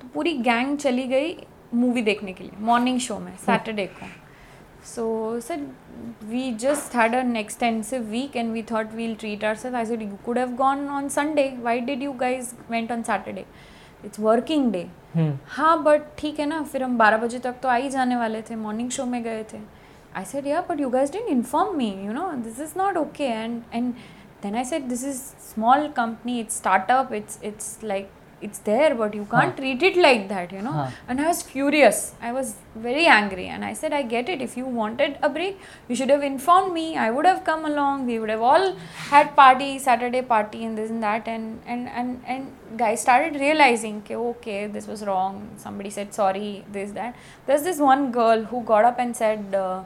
तो पूरी gang चली गई movie देखने के लिए मॉर्निंग शो में सैटरडे को so sir we just had an extensive week and we thought we'll treat ourselves I said you could have gone on Sunday why did you guys went on Saturday it's working day हाँ but ठीक है ना फिर हम बारह बजे तक तो आ ही जाने वाले थे मॉर्निंग शो में गए थे I said yeah but you guys didn't inform me you know this is not okay and and Then I said, this is small company, it's startup, it's it's like, it's there, but you can't huh. treat it like that, you know. Huh. And I was furious. I was very angry. And I said, I get it. If you wanted a break, you should have informed me. I would have come along. We would have all had party, Saturday party and this and that. And, and, and, and guys started realizing, okay, okay, this was wrong. Somebody said, sorry, this, that. There's this one girl who got up and said, uh,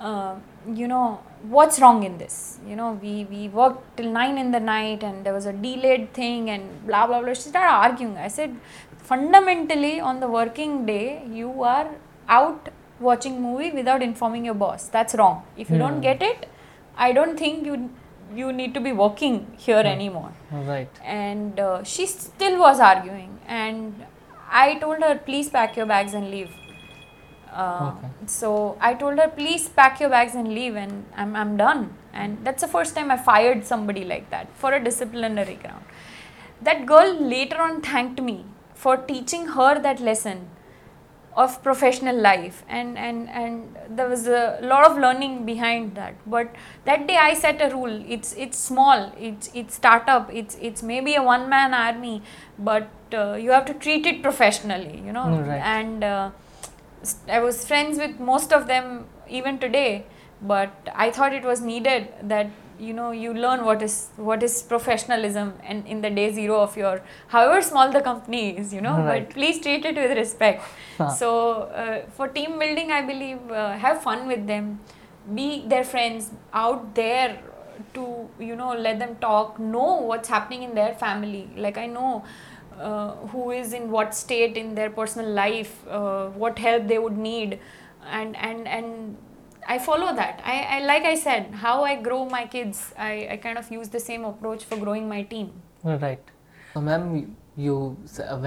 uh, you know, what's wrong in this? You know, we, we worked till nine in the night and there was a delayed thing and blah, blah, blah. She started arguing. I said, fundamentally on the working day, you are out watching movie without informing your boss. That's wrong. If you yeah. don't get it, I don't think you you need to be working here yeah. anymore. Right. And uh, she still was arguing. And I told her, please pack your bags and leave. Uh, okay. So I told her, please pack your bags and leave, and I'm I'm done. And that's the first time I fired somebody like that for a disciplinary ground. That girl later on thanked me for teaching her that lesson of professional life, and and and there was a lot of learning behind that. But that day I set a rule. It's it's small. It's it's startup. It's it's maybe a one man army, but uh, you have to treat it professionally. You know, right. and. Uh, I was friends with most of them even today, but I thought it was needed that, you know, you learn what is what is professionalism and in the day zero of your, however small the company is, you know, right. but please treat it with respect. Huh. So, uh, for team building, I believe, uh, have fun with them, be their friends out there to, you know, let them talk, know what's happening in their family. Like I know. Uh, who is in what state in their personal life, uh, what help they would need, and and and I follow that. I, I like I said, how I grow my kids, I, I kind of use the same approach for growing my team. Right. So, ma'am, you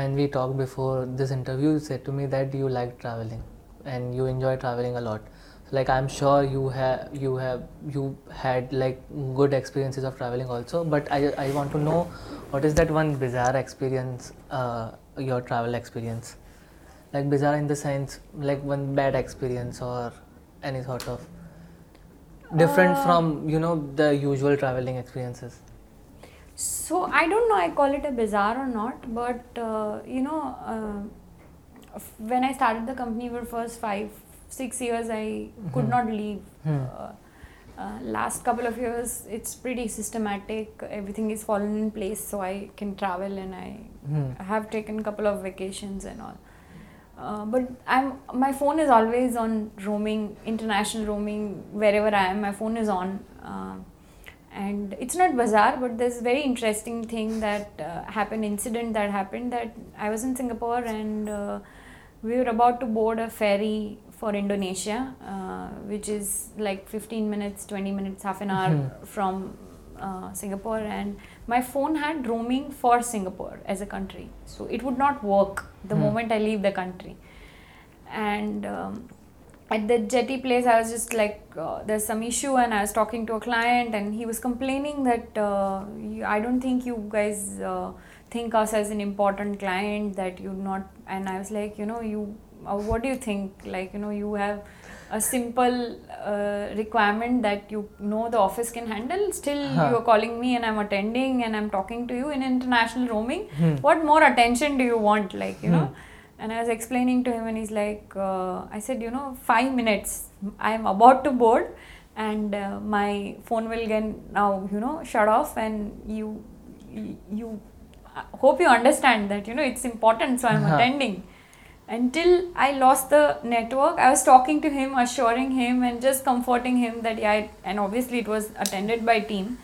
when we talked before this interview, you said to me that you like traveling and you enjoy traveling a lot. Like I'm sure you have you have you had like good experiences of traveling also, but I I want to know what is that one bizarre experience, uh, your travel experience, like bizarre in the sense like one bad experience or any sort of different uh, from, you know, the usual traveling experiences. So I don't know I call it a bazaar or not, but uh, you know uh, when I started the company for first five six years I mm-hmm. could not leave. Mm. Uh, uh, last couple of years it's pretty systematic, everything is fallen in place, so I can travel and I mm. have taken a couple of vacations and all. Uh, but I'm my phone is always on roaming, international roaming, wherever I am my phone is on. Uh, and it's not bazaar, but there's very interesting thing that uh, happened, incident that happened, that I was in Singapore and uh, we were about to board a ferry for Indonesia, uh, which is like fifteen minutes, twenty minutes, half an hour mm-hmm. from uh, Singapore, and my phone had roaming for Singapore as a country, so it would not work the mm. moment I leave the country. And um, at the jetty place I was just like uh, there's some issue, and I was talking to a client and he was complaining that uh, you, I don't think you guys uh, think us as an important client, that you're not, and I was like, you know, you uh, what do you think, like, you know, you have a simple uh, requirement that you know the office can handle, still huh. you are calling me and I'm attending and I'm talking to you in international roaming. Hmm. What more attention do you want, like, you hmm. know? And I was explaining to him and he's like, uh, I said, you know, five minutes, I'm about to board and uh, my phone will get now, you know, shut off, and you, you, I hope you understand that, you know, it's important, so I'm huh. attending. Until I lost the network, I was talking to him, assuring him and just comforting him that yeah, and obviously it was attended by team,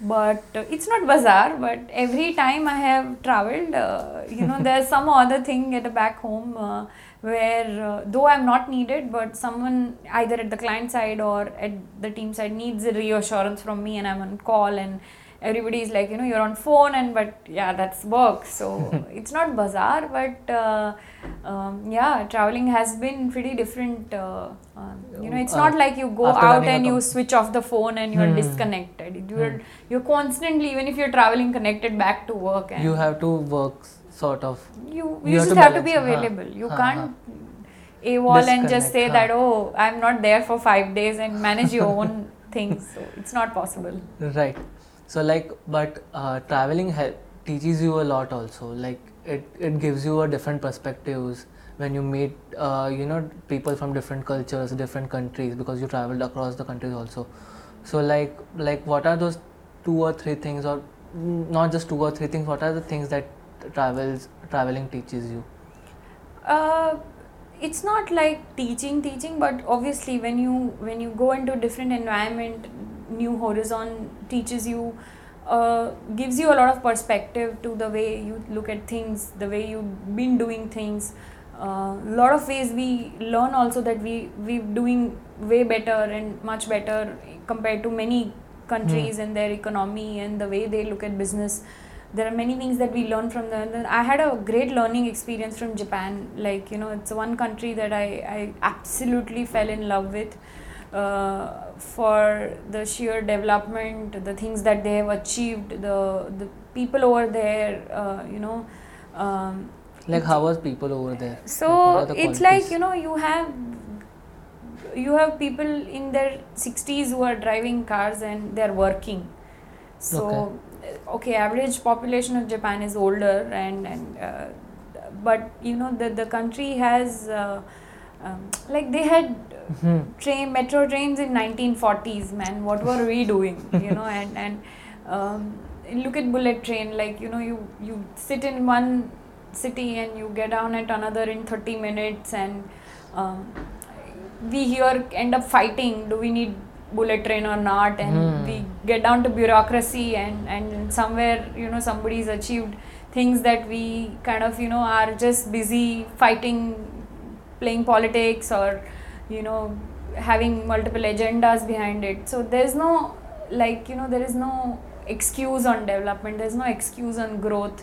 but uh, it's not bazaar, but every time I have traveled, uh, you know, there's some other thing at the back home uh, where uh, though I'm not needed, but someone either at the client side or at the team side needs a reassurance from me, and I'm on call and everybody is like, you know, you're on phone, and but yeah, that's work. So it's not bazaar, but uh, um, yeah, traveling has been pretty different. Uh, uh, you know, it's uh, not like you go out and you switch off the phone and you're hmm. disconnected. You're hmm. you're constantly, even if you're traveling, connected back to work. And you have to work sort of. You you, you just have to, have to be available. You uh-huh. can't AWOL and just say huh. that oh, I'm not there for five days and manage your own things. So it's not possible. Right. So like, but uh, traveling he- teaches you a lot also, like it, it gives you a different perspectives when you meet, uh, you know, people from different cultures, different countries, because you traveled across the countries also. So like, like what are those two or three things, or not just two or three things, what are the things that travels, traveling teaches you? Uh, it's not like teaching, teaching, but obviously when you, when you go into different environment, new horizon teaches you, uh, gives you a lot of perspective to the way you look at things, the way you've been doing things. A uh, lot of ways we learn also that we, we're doing way better and much better compared to many countries mm. and their economy and the way they look at business. There are many things that we learn from them. I had a great learning experience from Japan. Like, you know, it's one country that I, I absolutely fell in love with. Uh, for the sheer development, the things that they have achieved, the the people over there, uh, you know. Um, like how was people over there? So it's like, you know, you have you have people in their sixties who are driving cars and they're working. So okay, okay average population of Japan is older, and and uh, but you know the the country has. Uh, Um, like they had uh, train metro trains in nineteen forties, man, what were we doing, you know, and and um, look at bullet train, like, you know, you you sit in one city and you get down at another in thirty minutes, and um, we here end up fighting, do we need bullet train or not, and mm. we get down to bureaucracy, and and somewhere, you know, somebody's achieved things that we kind of, you know, are just busy fighting, playing politics, or, you know, having multiple agendas behind it. So there's no, like, you know, there is no excuse on development, there's no excuse on growth.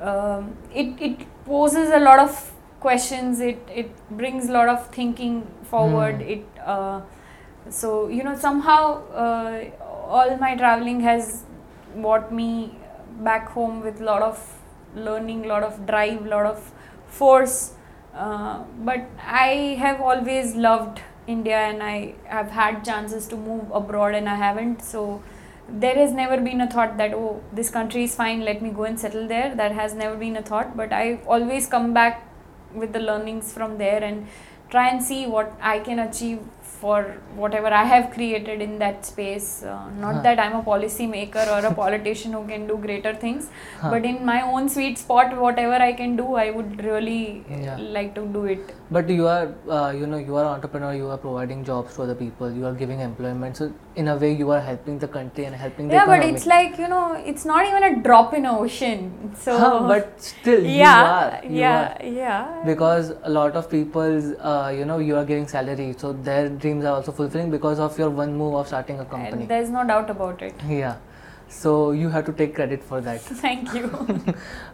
Um, it, it poses a lot of questions, it, it brings a lot of thinking forward. Mm. It uh, so, you know, somehow uh, all my traveling has brought me back home with a lot of learning, lot of drive, lot of force. Uh, but I have always loved India, and I have had chances to move abroad and I haven't, so there has never been a thought that, oh, this country is fine, let me go and settle there. That has never been a thought, but I always come back with the learnings from there and try and see what I can achieve for whatever I have created in that space. Uh, not huh. that I'm a policy maker or a politician who can do greater things, huh. but in my own sweet spot, whatever I can do, I would really yeah. like to do it. But you are, uh, you know, you are an entrepreneur, you are providing jobs to other people, you are giving employment. So in a way, you are helping the country and helping the yeah, economy. Yeah, but it's like, you know, it's not even a drop in ocean. So huh, but still, yeah, you are. You yeah, are. yeah. Because a lot of people's, uh, you know, you are giving salary, so their dreams are also fulfilling because of your one move of starting a company. Uh, there's no doubt about it. Yeah. So you have to take credit for that. Thank you.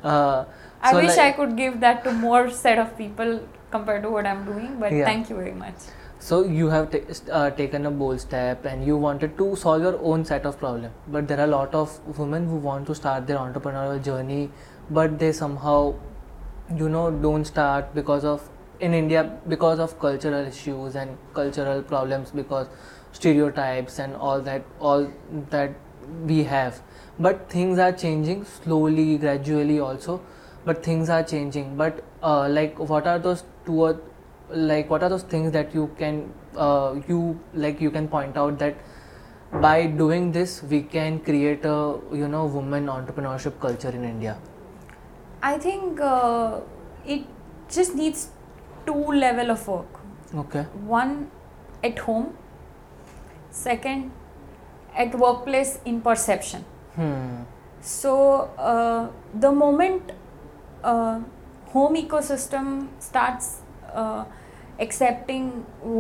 uh, I so wish like, I could give that to more set of people compared to what I'm doing, but yeah. thank you very much. So you have t- uh, taken a bold step and you wanted to solve your own set of problem. But there are a lot of women who want to start their entrepreneurial journey, but they somehow, you know, don't start because of, in India, because of cultural issues and cultural problems, because stereotypes and all that, all that we have. But things are changing slowly, gradually also, but things are changing. But uh, like, what are those two or like what are those things that you can uh, you like you can point out that by doing this we can create a, you know, woman entrepreneurship culture in India? I think uh, it just needs two level of work. Okay. One at home, second at workplace in perception. Hmm. So uh, the moment uh, home ecosystem starts Uh, accepting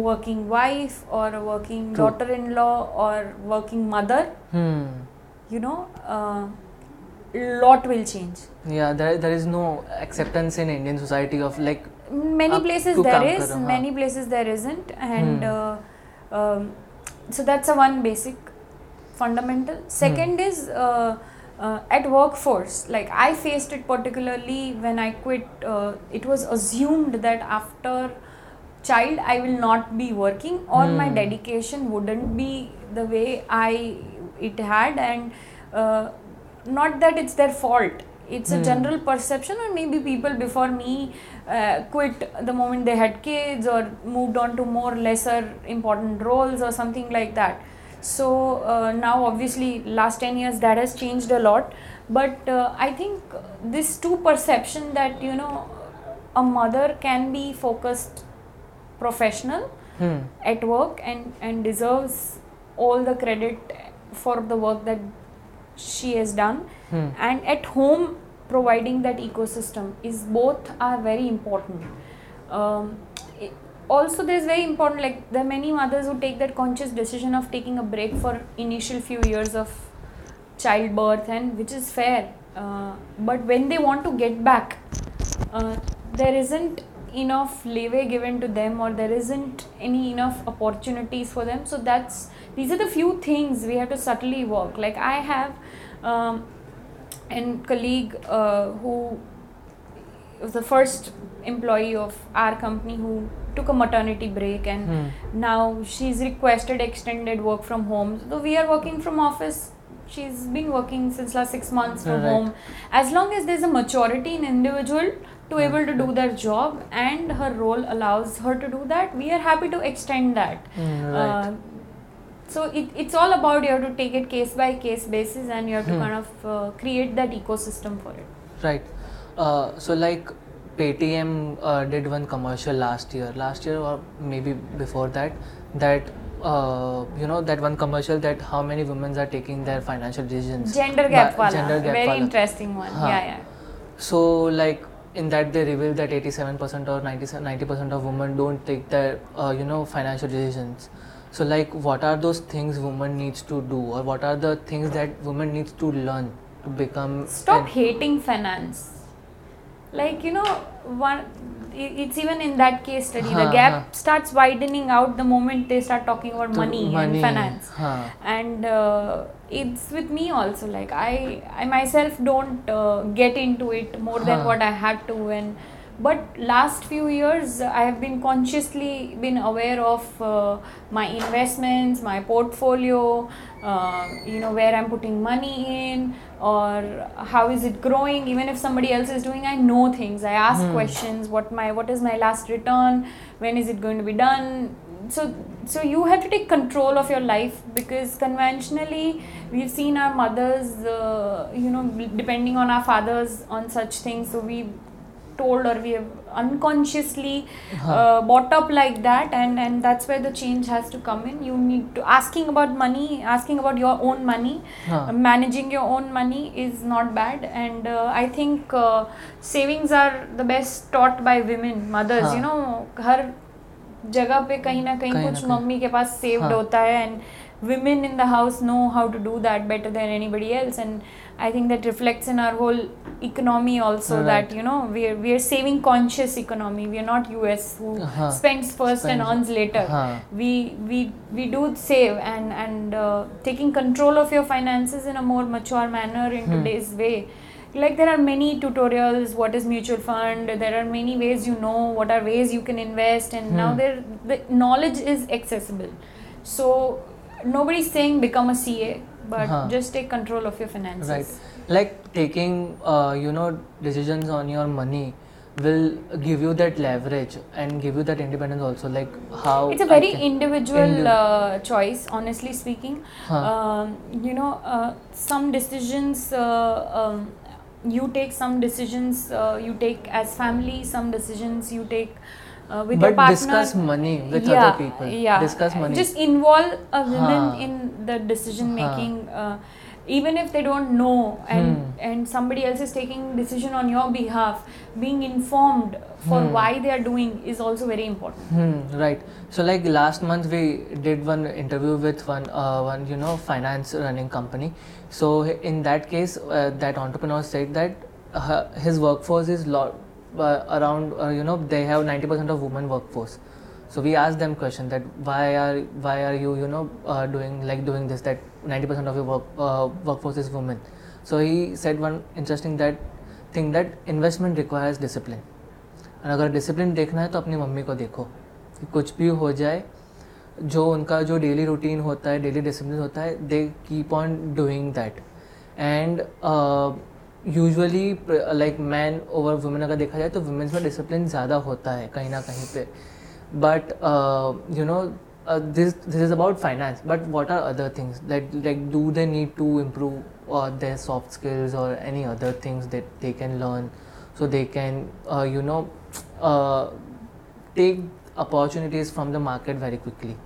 working wife or a working True. daughter-in-law or working mother, hmm. you know, uh, lot will change. Yeah, there there is no acceptance in Indian society of like many places there is, karam, many places there isn't, and hmm. uh, um, so that's a one basic fundamental. Second hmm. is uh, uh, at workforce, like I faced it particularly when I quit. Uh, it was assumed that after child I will not be working, or mm. my dedication wouldn't be the way I it had, and uh, not that it's their fault, it's mm. a general perception, or maybe people before me uh, quit the moment they had kids or moved on to more lesser important roles or something like that. So uh, now obviously last ten years that has changed a lot, but uh, I think this two perception that, you know, a mother can be focused professional hmm. at work and, and deserves all the credit for the work that she has done, hmm. and at home providing that ecosystem is both are very important. Um, it, Also, there's very important, like there are many mothers who take that conscious decision of taking a break for initial few years of childbirth, and which is fair. Uh, but when they want to get back, uh, there isn't enough leeway given to them, or there isn't any enough opportunities for them. So that's these are the few things we have to subtly work. Like I have um, a colleague uh, who was the first employee of our company who took a maternity break, and hmm. now she's requested extended work from home. So we are working from office. She's been working since last six months from right. home. As long as there's a maturity in individual to hmm. able to do their job and her role allows her to do that, we are happy to extend that. Hmm, right. uh, so it, it's all about you have to take it case by case basis, and you have to hmm. kind of uh, create that ecosystem for it. Right. Uh, so like Paytm uh, did one commercial last year, last year or maybe before that, that uh, you know that one commercial that how many women are taking their financial decisions. Gender gap ba- wala, gender gap very wala. Interesting one. Huh. Yeah, yeah. So like in that they revealed that eighty-seven percent or ninety percent of women don't take their uh, you know financial decisions. So like what are those things women needs to do, or what are the things that women needs to learn to become? Stop a- hating finance. Like, you know, one, it's even in that case study, huh, the gap huh. starts widening out the moment they start talking about money, money. and finance. Huh. And uh, it's with me also, like I, I myself don't uh, get into it more huh. than what I had to, and But last few years, I have been consciously been aware of uh, my investments, my portfolio, uh, you know, where I'm putting money in or how is it growing. Even if somebody else is doing, I know things. I ask hmm. questions, what my what is my last return, when is it going to be done. So, so you have to take control of your life, because conventionally we've seen our mothers, uh, you know, depending on our fathers on such things. So we told or we have unconsciously uh, bought up like that, and, and that's where the change has to come in. You need to, asking about money, asking about your own money, huh. managing your own money is not bad. And uh, I think uh, savings are the best taught by women, mothers, huh. you know, her जगह पे कहीं ना कहीं कुछ mummy के पास saved होता है, and women in the house know how to do that better than anybody else, and I think that reflects in our whole economy also, that you know we are we are saving conscious economy. We are not U S who spends first and earns later. We we we do save and and uh, taking control of your finances in a more mature manner in today's way. Like there are many tutorials, what is mutual fund, there are many ways, you know, what are ways you can invest, and hmm. now there the knowledge is accessible. So nobody's saying become a C A, but huh. just take control of your finances. Right. Like taking, uh, you know, decisions on your money will give you that leverage and give you that independence also, like how... It's a very individual Indi- uh, choice, honestly speaking. Huh. Um, you know, uh, some decisions... Uh, um, you take some decisions uh, you take as family, some decisions you take uh, with but your partner. But discuss money with yeah, other people. Yeah. Discuss money. Just involve a woman huh. in the decision making, huh. uh, even if they don't know, and hmm. and somebody else is taking decision on your behalf. Being informed for hmm. why they are doing is also very important. Hmm. Right. So like last month we did one interview with one uh, one you know finance running company. So in that case, uh, that entrepreneur said that uh, his workforce is lot uh, around uh, you know they have ninety percent of women workforce. So we asked them question that why are why are you you know uh, doing like doing this, that ninety percent of your work uh, workforce is women. So he said one interesting that thing that investment requires discipline. And अगर discipline देखना है तो अपनी mummy को देखो कि कुछ भी हो जाए जो उनका जो daily routine होता है, daily discipline होता है, they keep on doing that. And uh, usually like men over women अगर देखा जाए तो women's में discipline ज़्यादा होता है कहीं ना कहीं पे. But uh, you know uh, this this is about finance. But what are other things that like do they need to improve uh, their soft skills or any other things that they can learn, so they can uh, you know uh, take opportunities from the market very quickly?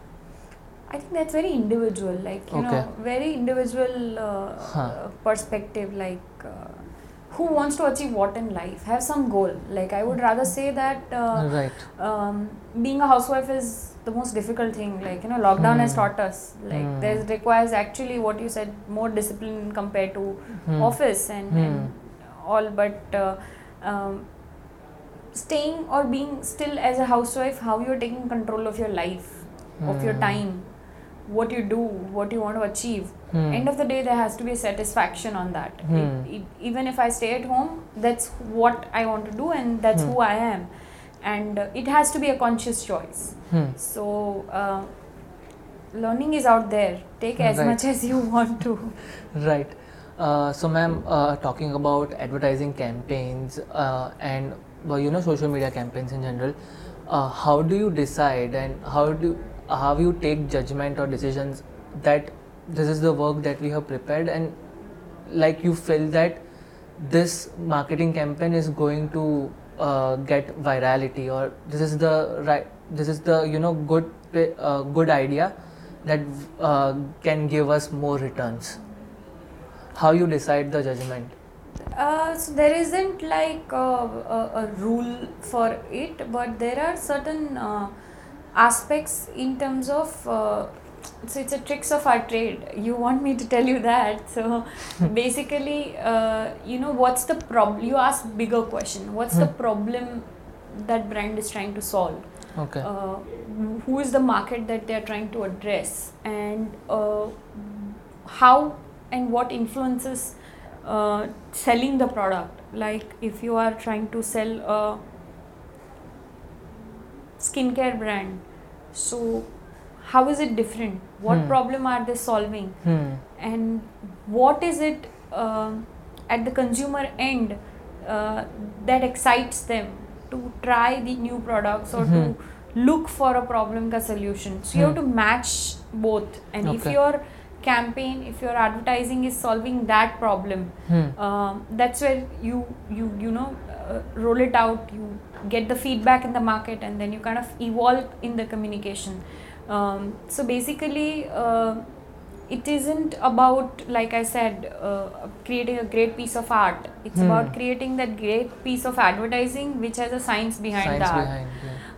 I think that's very individual, like you okay. know, very individual uh, huh. perspective. Like uh, who wants to achieve what in life? Have some goal. Like I would rather say that uh, right. um, being a housewife is the most difficult thing. Like you know, lockdown mm. has taught us. Like mm. there requires actually what you said, more discipline compared to mm. office and, mm. and all. But uh, um, staying or being still as a housewife, how you are taking control of your life, mm. of your time, what you do, what you want to achieve. Hmm. End of the day, there has to be a satisfaction on that. Hmm. It, it, even if I stay at home, that's what I want to do, and that's hmm. who I am. And uh, it has to be a conscious choice. Hmm. So, uh, learning is out there. Take as right. much as you want to. Right. Uh, so, ma'am, uh, talking about advertising campaigns uh, and well, you know social media campaigns in general, uh, how do you decide and how do how you take judgment or decisions that this is the work that we have prepared, and like you feel that this marketing campaign is going to uh, get virality, or this is the right, this is the you know good uh, good idea that uh, can give us more returns? How you decide the judgment? Uh, so there isn't like a, a, a rule for it, but there are certain uh, aspects in terms of. Uh, So it's a tricks of our trade. You want me to tell you that. So basically, uh, you know, what's the problem? You ask bigger question. What's hmm. the problem that brand is trying to solve? Okay. Uh, who is the market that they are trying to address, and uh, how and what influences uh, selling the product? Like if you are trying to sell a skincare brand. So how is it different? What hmm. problem are they solving? Hmm. And what is it uh, at the consumer end uh, that excites them to try the new products or hmm. to look for a problem ka solution? So hmm. you have to match both. And okay. if your campaign, if your advertising is solving that problem, hmm. uh, that's where you, you, you know, uh, roll it out, you get the feedback in the market, and then you kind of evolve in the communication. Um, so basically, uh, it isn't about, like I said, uh, creating a great piece of art. It's hmm. about creating that great piece of advertising which has a science behind the art. Behind,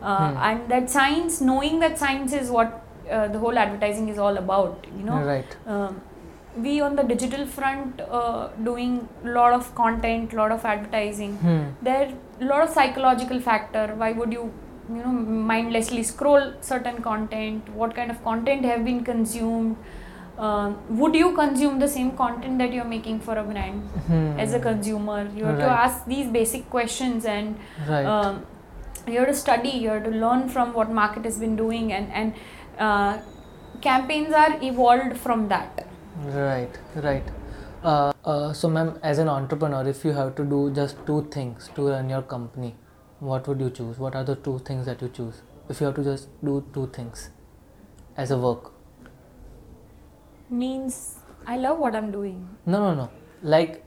yeah. uh, hmm. And that science, knowing that science is what uh, the whole advertising is all about, you know. Right. Um, we on the digital front uh, doing lot of content, lot of advertising. Hmm. There are lot of psychological factor. Why would you you know, mindlessly scroll certain content? What kind of content have been consumed? Uh, would you consume the same content that you're making for a brand hmm. as a consumer? You have right. to ask these basic questions, and right. uh, you have to study, you have to learn from what market has been doing, and, and uh, campaigns are evolved from that. Right, right. Uh, uh, so ma'am, as an entrepreneur, if you have to do just two things to run your company, what would you choose? What are the two things that you choose? If you have to just do two things as a work. Means I love what I'm doing. No, no, no. Like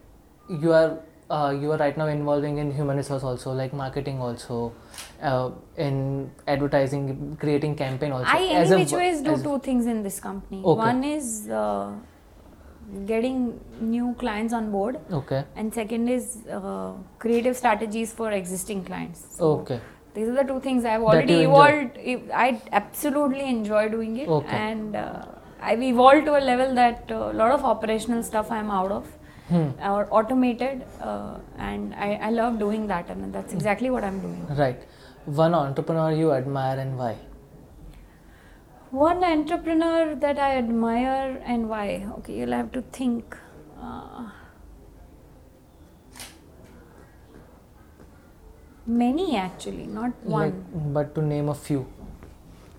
you are uh, you are right now involving in human resource also, like marketing also, uh, in advertising, creating campaign also. I as in which wo- ways do as two things in this company. Okay. One is uh, getting new clients on board, okay, and second is uh, creative strategies for existing clients. So okay, these are the two things I've already evolved. Enjoy. I absolutely enjoy doing it, okay. and uh, I've evolved to a level that a uh, lot of operational stuff I'm out of, hmm. or automated, uh, and I, I love doing that, and that's exactly what I'm doing. Right. One entrepreneur you admire and why? One entrepreneur that I admire and why? Okay, you'll have to think. Uh, many actually, not one. Like, but to name a few.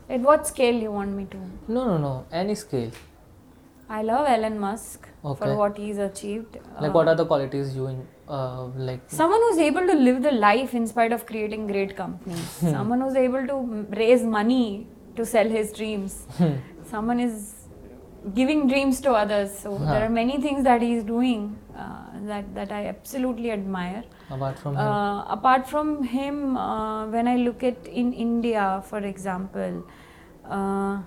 At what scale you want me to? No, no, no. Any scale. I love Elon Musk okay. for what he's achieved. Like, uh, what are the qualities you in, uh, like? Someone who's able to live the life in spite of creating great companies. Someone who's able to raise money to sell his dreams. Hmm. Someone is giving dreams to others. So huh. there are many things that he is doing uh, that, that I absolutely admire. Apart from him? Uh, apart from him, uh, when I look at in India, for example, uh,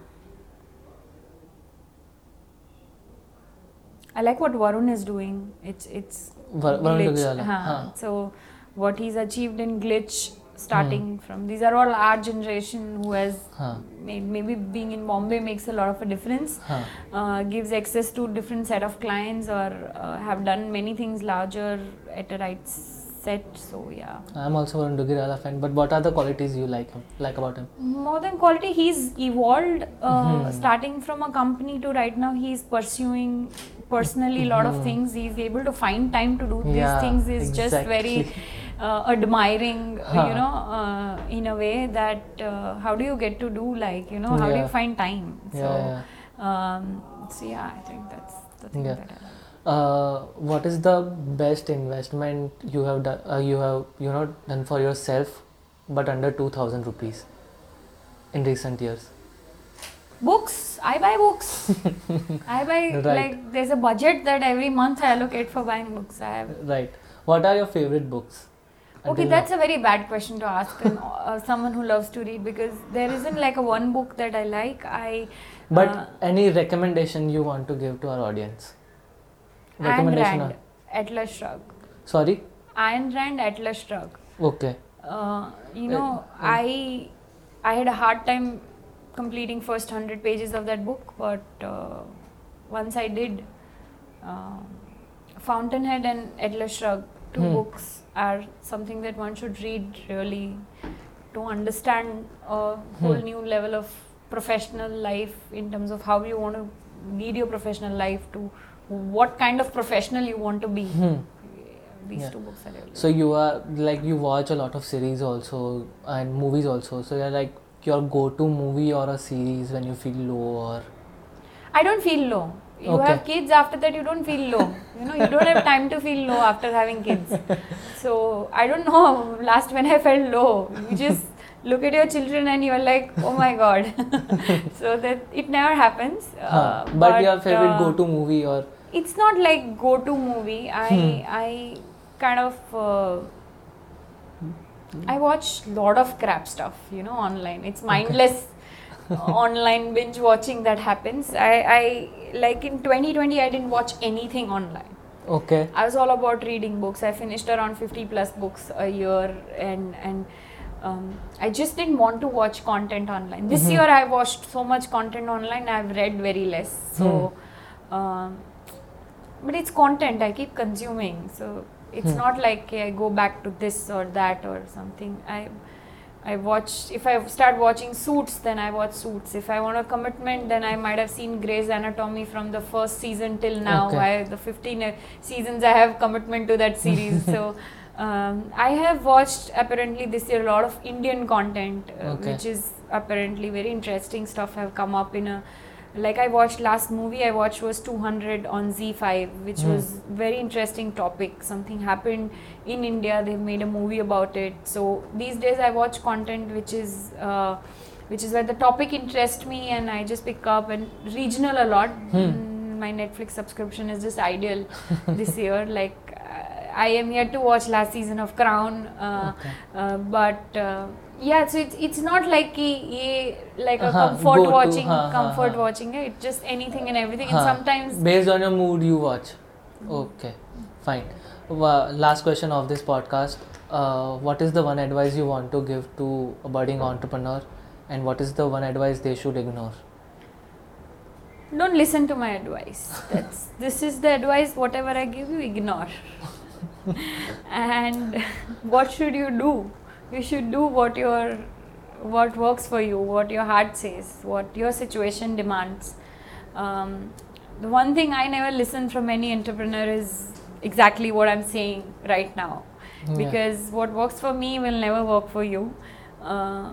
I like what Varun is doing. It's, it's Var- Varun Dugirala. Huh. Huh. So what he's achieved in Glitch, starting hmm. from, these are all our generation who has huh. made, maybe being in Bombay makes a lot of a difference, huh. uh, gives access to different set of clients, or uh, have done many things larger at the right set. So yeah, I'm also Varun Dugirala fan, but what are the qualities you like him, like about him? More than quality, he's evolved uh, hmm. starting from a company to right now he's pursuing personally a lot hmm. of things. He's able to find time to do yeah, these things is exactly. just very Uh, admiring, huh. you know, uh, in a way that uh, how do you get to do, like, you know, how yeah. do you find time? So, yeah, yeah. Um, so yeah, I think that's the thing yeah. that I like. Uh, what is the best investment you have done, uh, you have, you know, done for yourself, but under two thousand rupees in recent years? Books. I buy books. I buy, right. like, there's a budget that every month I allocate for buying books. I have. Right. What are your favorite books? Okay, that's a very bad question to ask an, uh, someone who loves to read, because there isn't like a one book that I like. I. But uh, any recommendation you want to give to our audience? Recommendation. Ayn Rand, Atlas Shrug. Sorry? Ayn Rand, Atlas Shrug. Okay. Uh, you know, uh, I I had a hard time completing first hundred pages of that book, but uh, once I did, uh, Fountainhead and Atlas Shrug, two hmm. books. Are something that one should read really to understand a whole hmm. new level of professional life in terms of how you want to lead your professional life, to what kind of professional you want to be. Hmm. these yeah. two books are available. So you are like you watch a lot of series also and movies also. So you're like your go-to movie or a series when you feel low or. I don't feel low. You okay. have kids after that, you don't feel low. You know, you don't have time to feel low after having kids. So I don't know. Last when I felt low, you just look at your children and you are like, oh my god. So that it never happens. Huh. Uh, but, but your favorite uh, go-to movie or. It's not like go-to movie. I hmm. I kind of uh, I watch lot of crap stuff, you know, online. It's mindless okay. online binge watching that happens. I, I like in twenty twenty I didn't watch anything online. Okay. I was all about reading books. I finished around fifty plus books a year, and and um, I just didn't want to watch content online. This mm-hmm. year I watched so much content online. I've read very less. So. Hmm. Um, But it's content, I keep consuming, so it's hmm. not like okay, I go back to this or that or something. I I watch, if I start watching Suits, then I watch Suits. If I want a commitment, then I might have seen Grey's Anatomy from the first season till now. Okay. I, the fifteen seasons I have commitment to that series. So um, I have watched apparently this year a lot of Indian content, uh, okay. which is apparently very interesting stuff have come up in a. Like I watched last movie I watched was two hundred on Z five, which mm. was very interesting topic. Something happened in India, they've made a movie about it. So these days I watch content which is uh, which is where the topic interests me and I just pick up and regional a lot. Mm. My Netflix subscription is just ideal this year. Like I am yet to watch last season of Crown, uh, okay. uh, but. Uh, Yeah, so it's it's not like a, like a uh-huh, comfort watching, to, uh, comfort uh, watching. It's just anything and everything. Uh, and sometimes based on your mood, you watch. Okay, fine. Well, last question of this podcast: uh, what is the one advice you want to give to a budding entrepreneur, and what is the one advice they should ignore? Don't listen to my advice. That's this is the advice. Whatever I give you, ignore. And what should you do? You should do what your what works for you, what your heart says, what your situation demands. Um, the one thing I never listen from any entrepreneur is exactly what I'm saying right now, yeah. because what works for me will never work for you. Uh,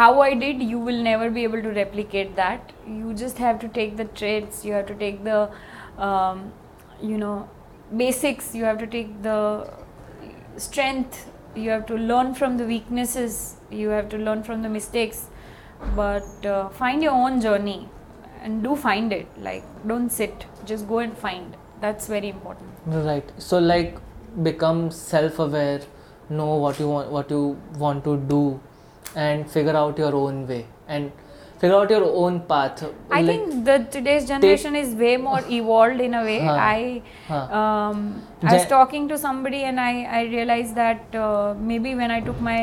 how I did, you will never be able to replicate that. You just have to take the traits, you have to take the, um, you know, basics, you have to take the strength. You have to learn from the weaknesses, you have to learn from the mistakes, but uh, find your own journey and do find it. Like, don't sit, just go and find. That's very important. Right. So, like, become self-aware, know what you want, what you want to do, and figure out your own way and figure out your own path. I like, think the today's generation is way more evolved in a way. Huh, I huh. Um, I was talking to somebody and I, I realized that uh, maybe when I took my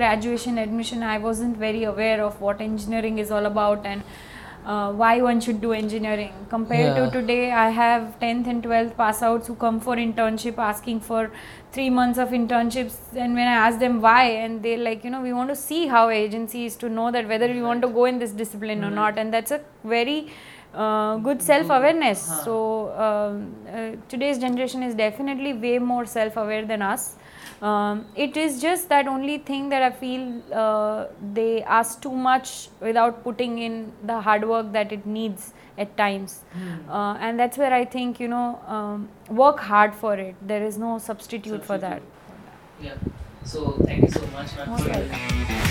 graduation admission, I wasn't very aware of what engineering is all about and uh, why one should do engineering. Compared yeah. to today, I have tenth and twelfth pass outs who come for internship asking for three months of internships, and when I ask them why, and they like, you know, we want to see how agency is to know that whether we want to go in this discipline mm-hmm. or not, and that's a very uh, good self-awareness. Uh-huh. So um, uh, today's generation is definitely way more self-aware than us. Um, it is just that only thing that I feel uh, they ask too much without putting in the hard work that it needs at times. Mm. Uh, and that's where I think, you know, um, work hard for it. There is no substitute, substitute. for that. Yeah. So thank you so much, ma'am.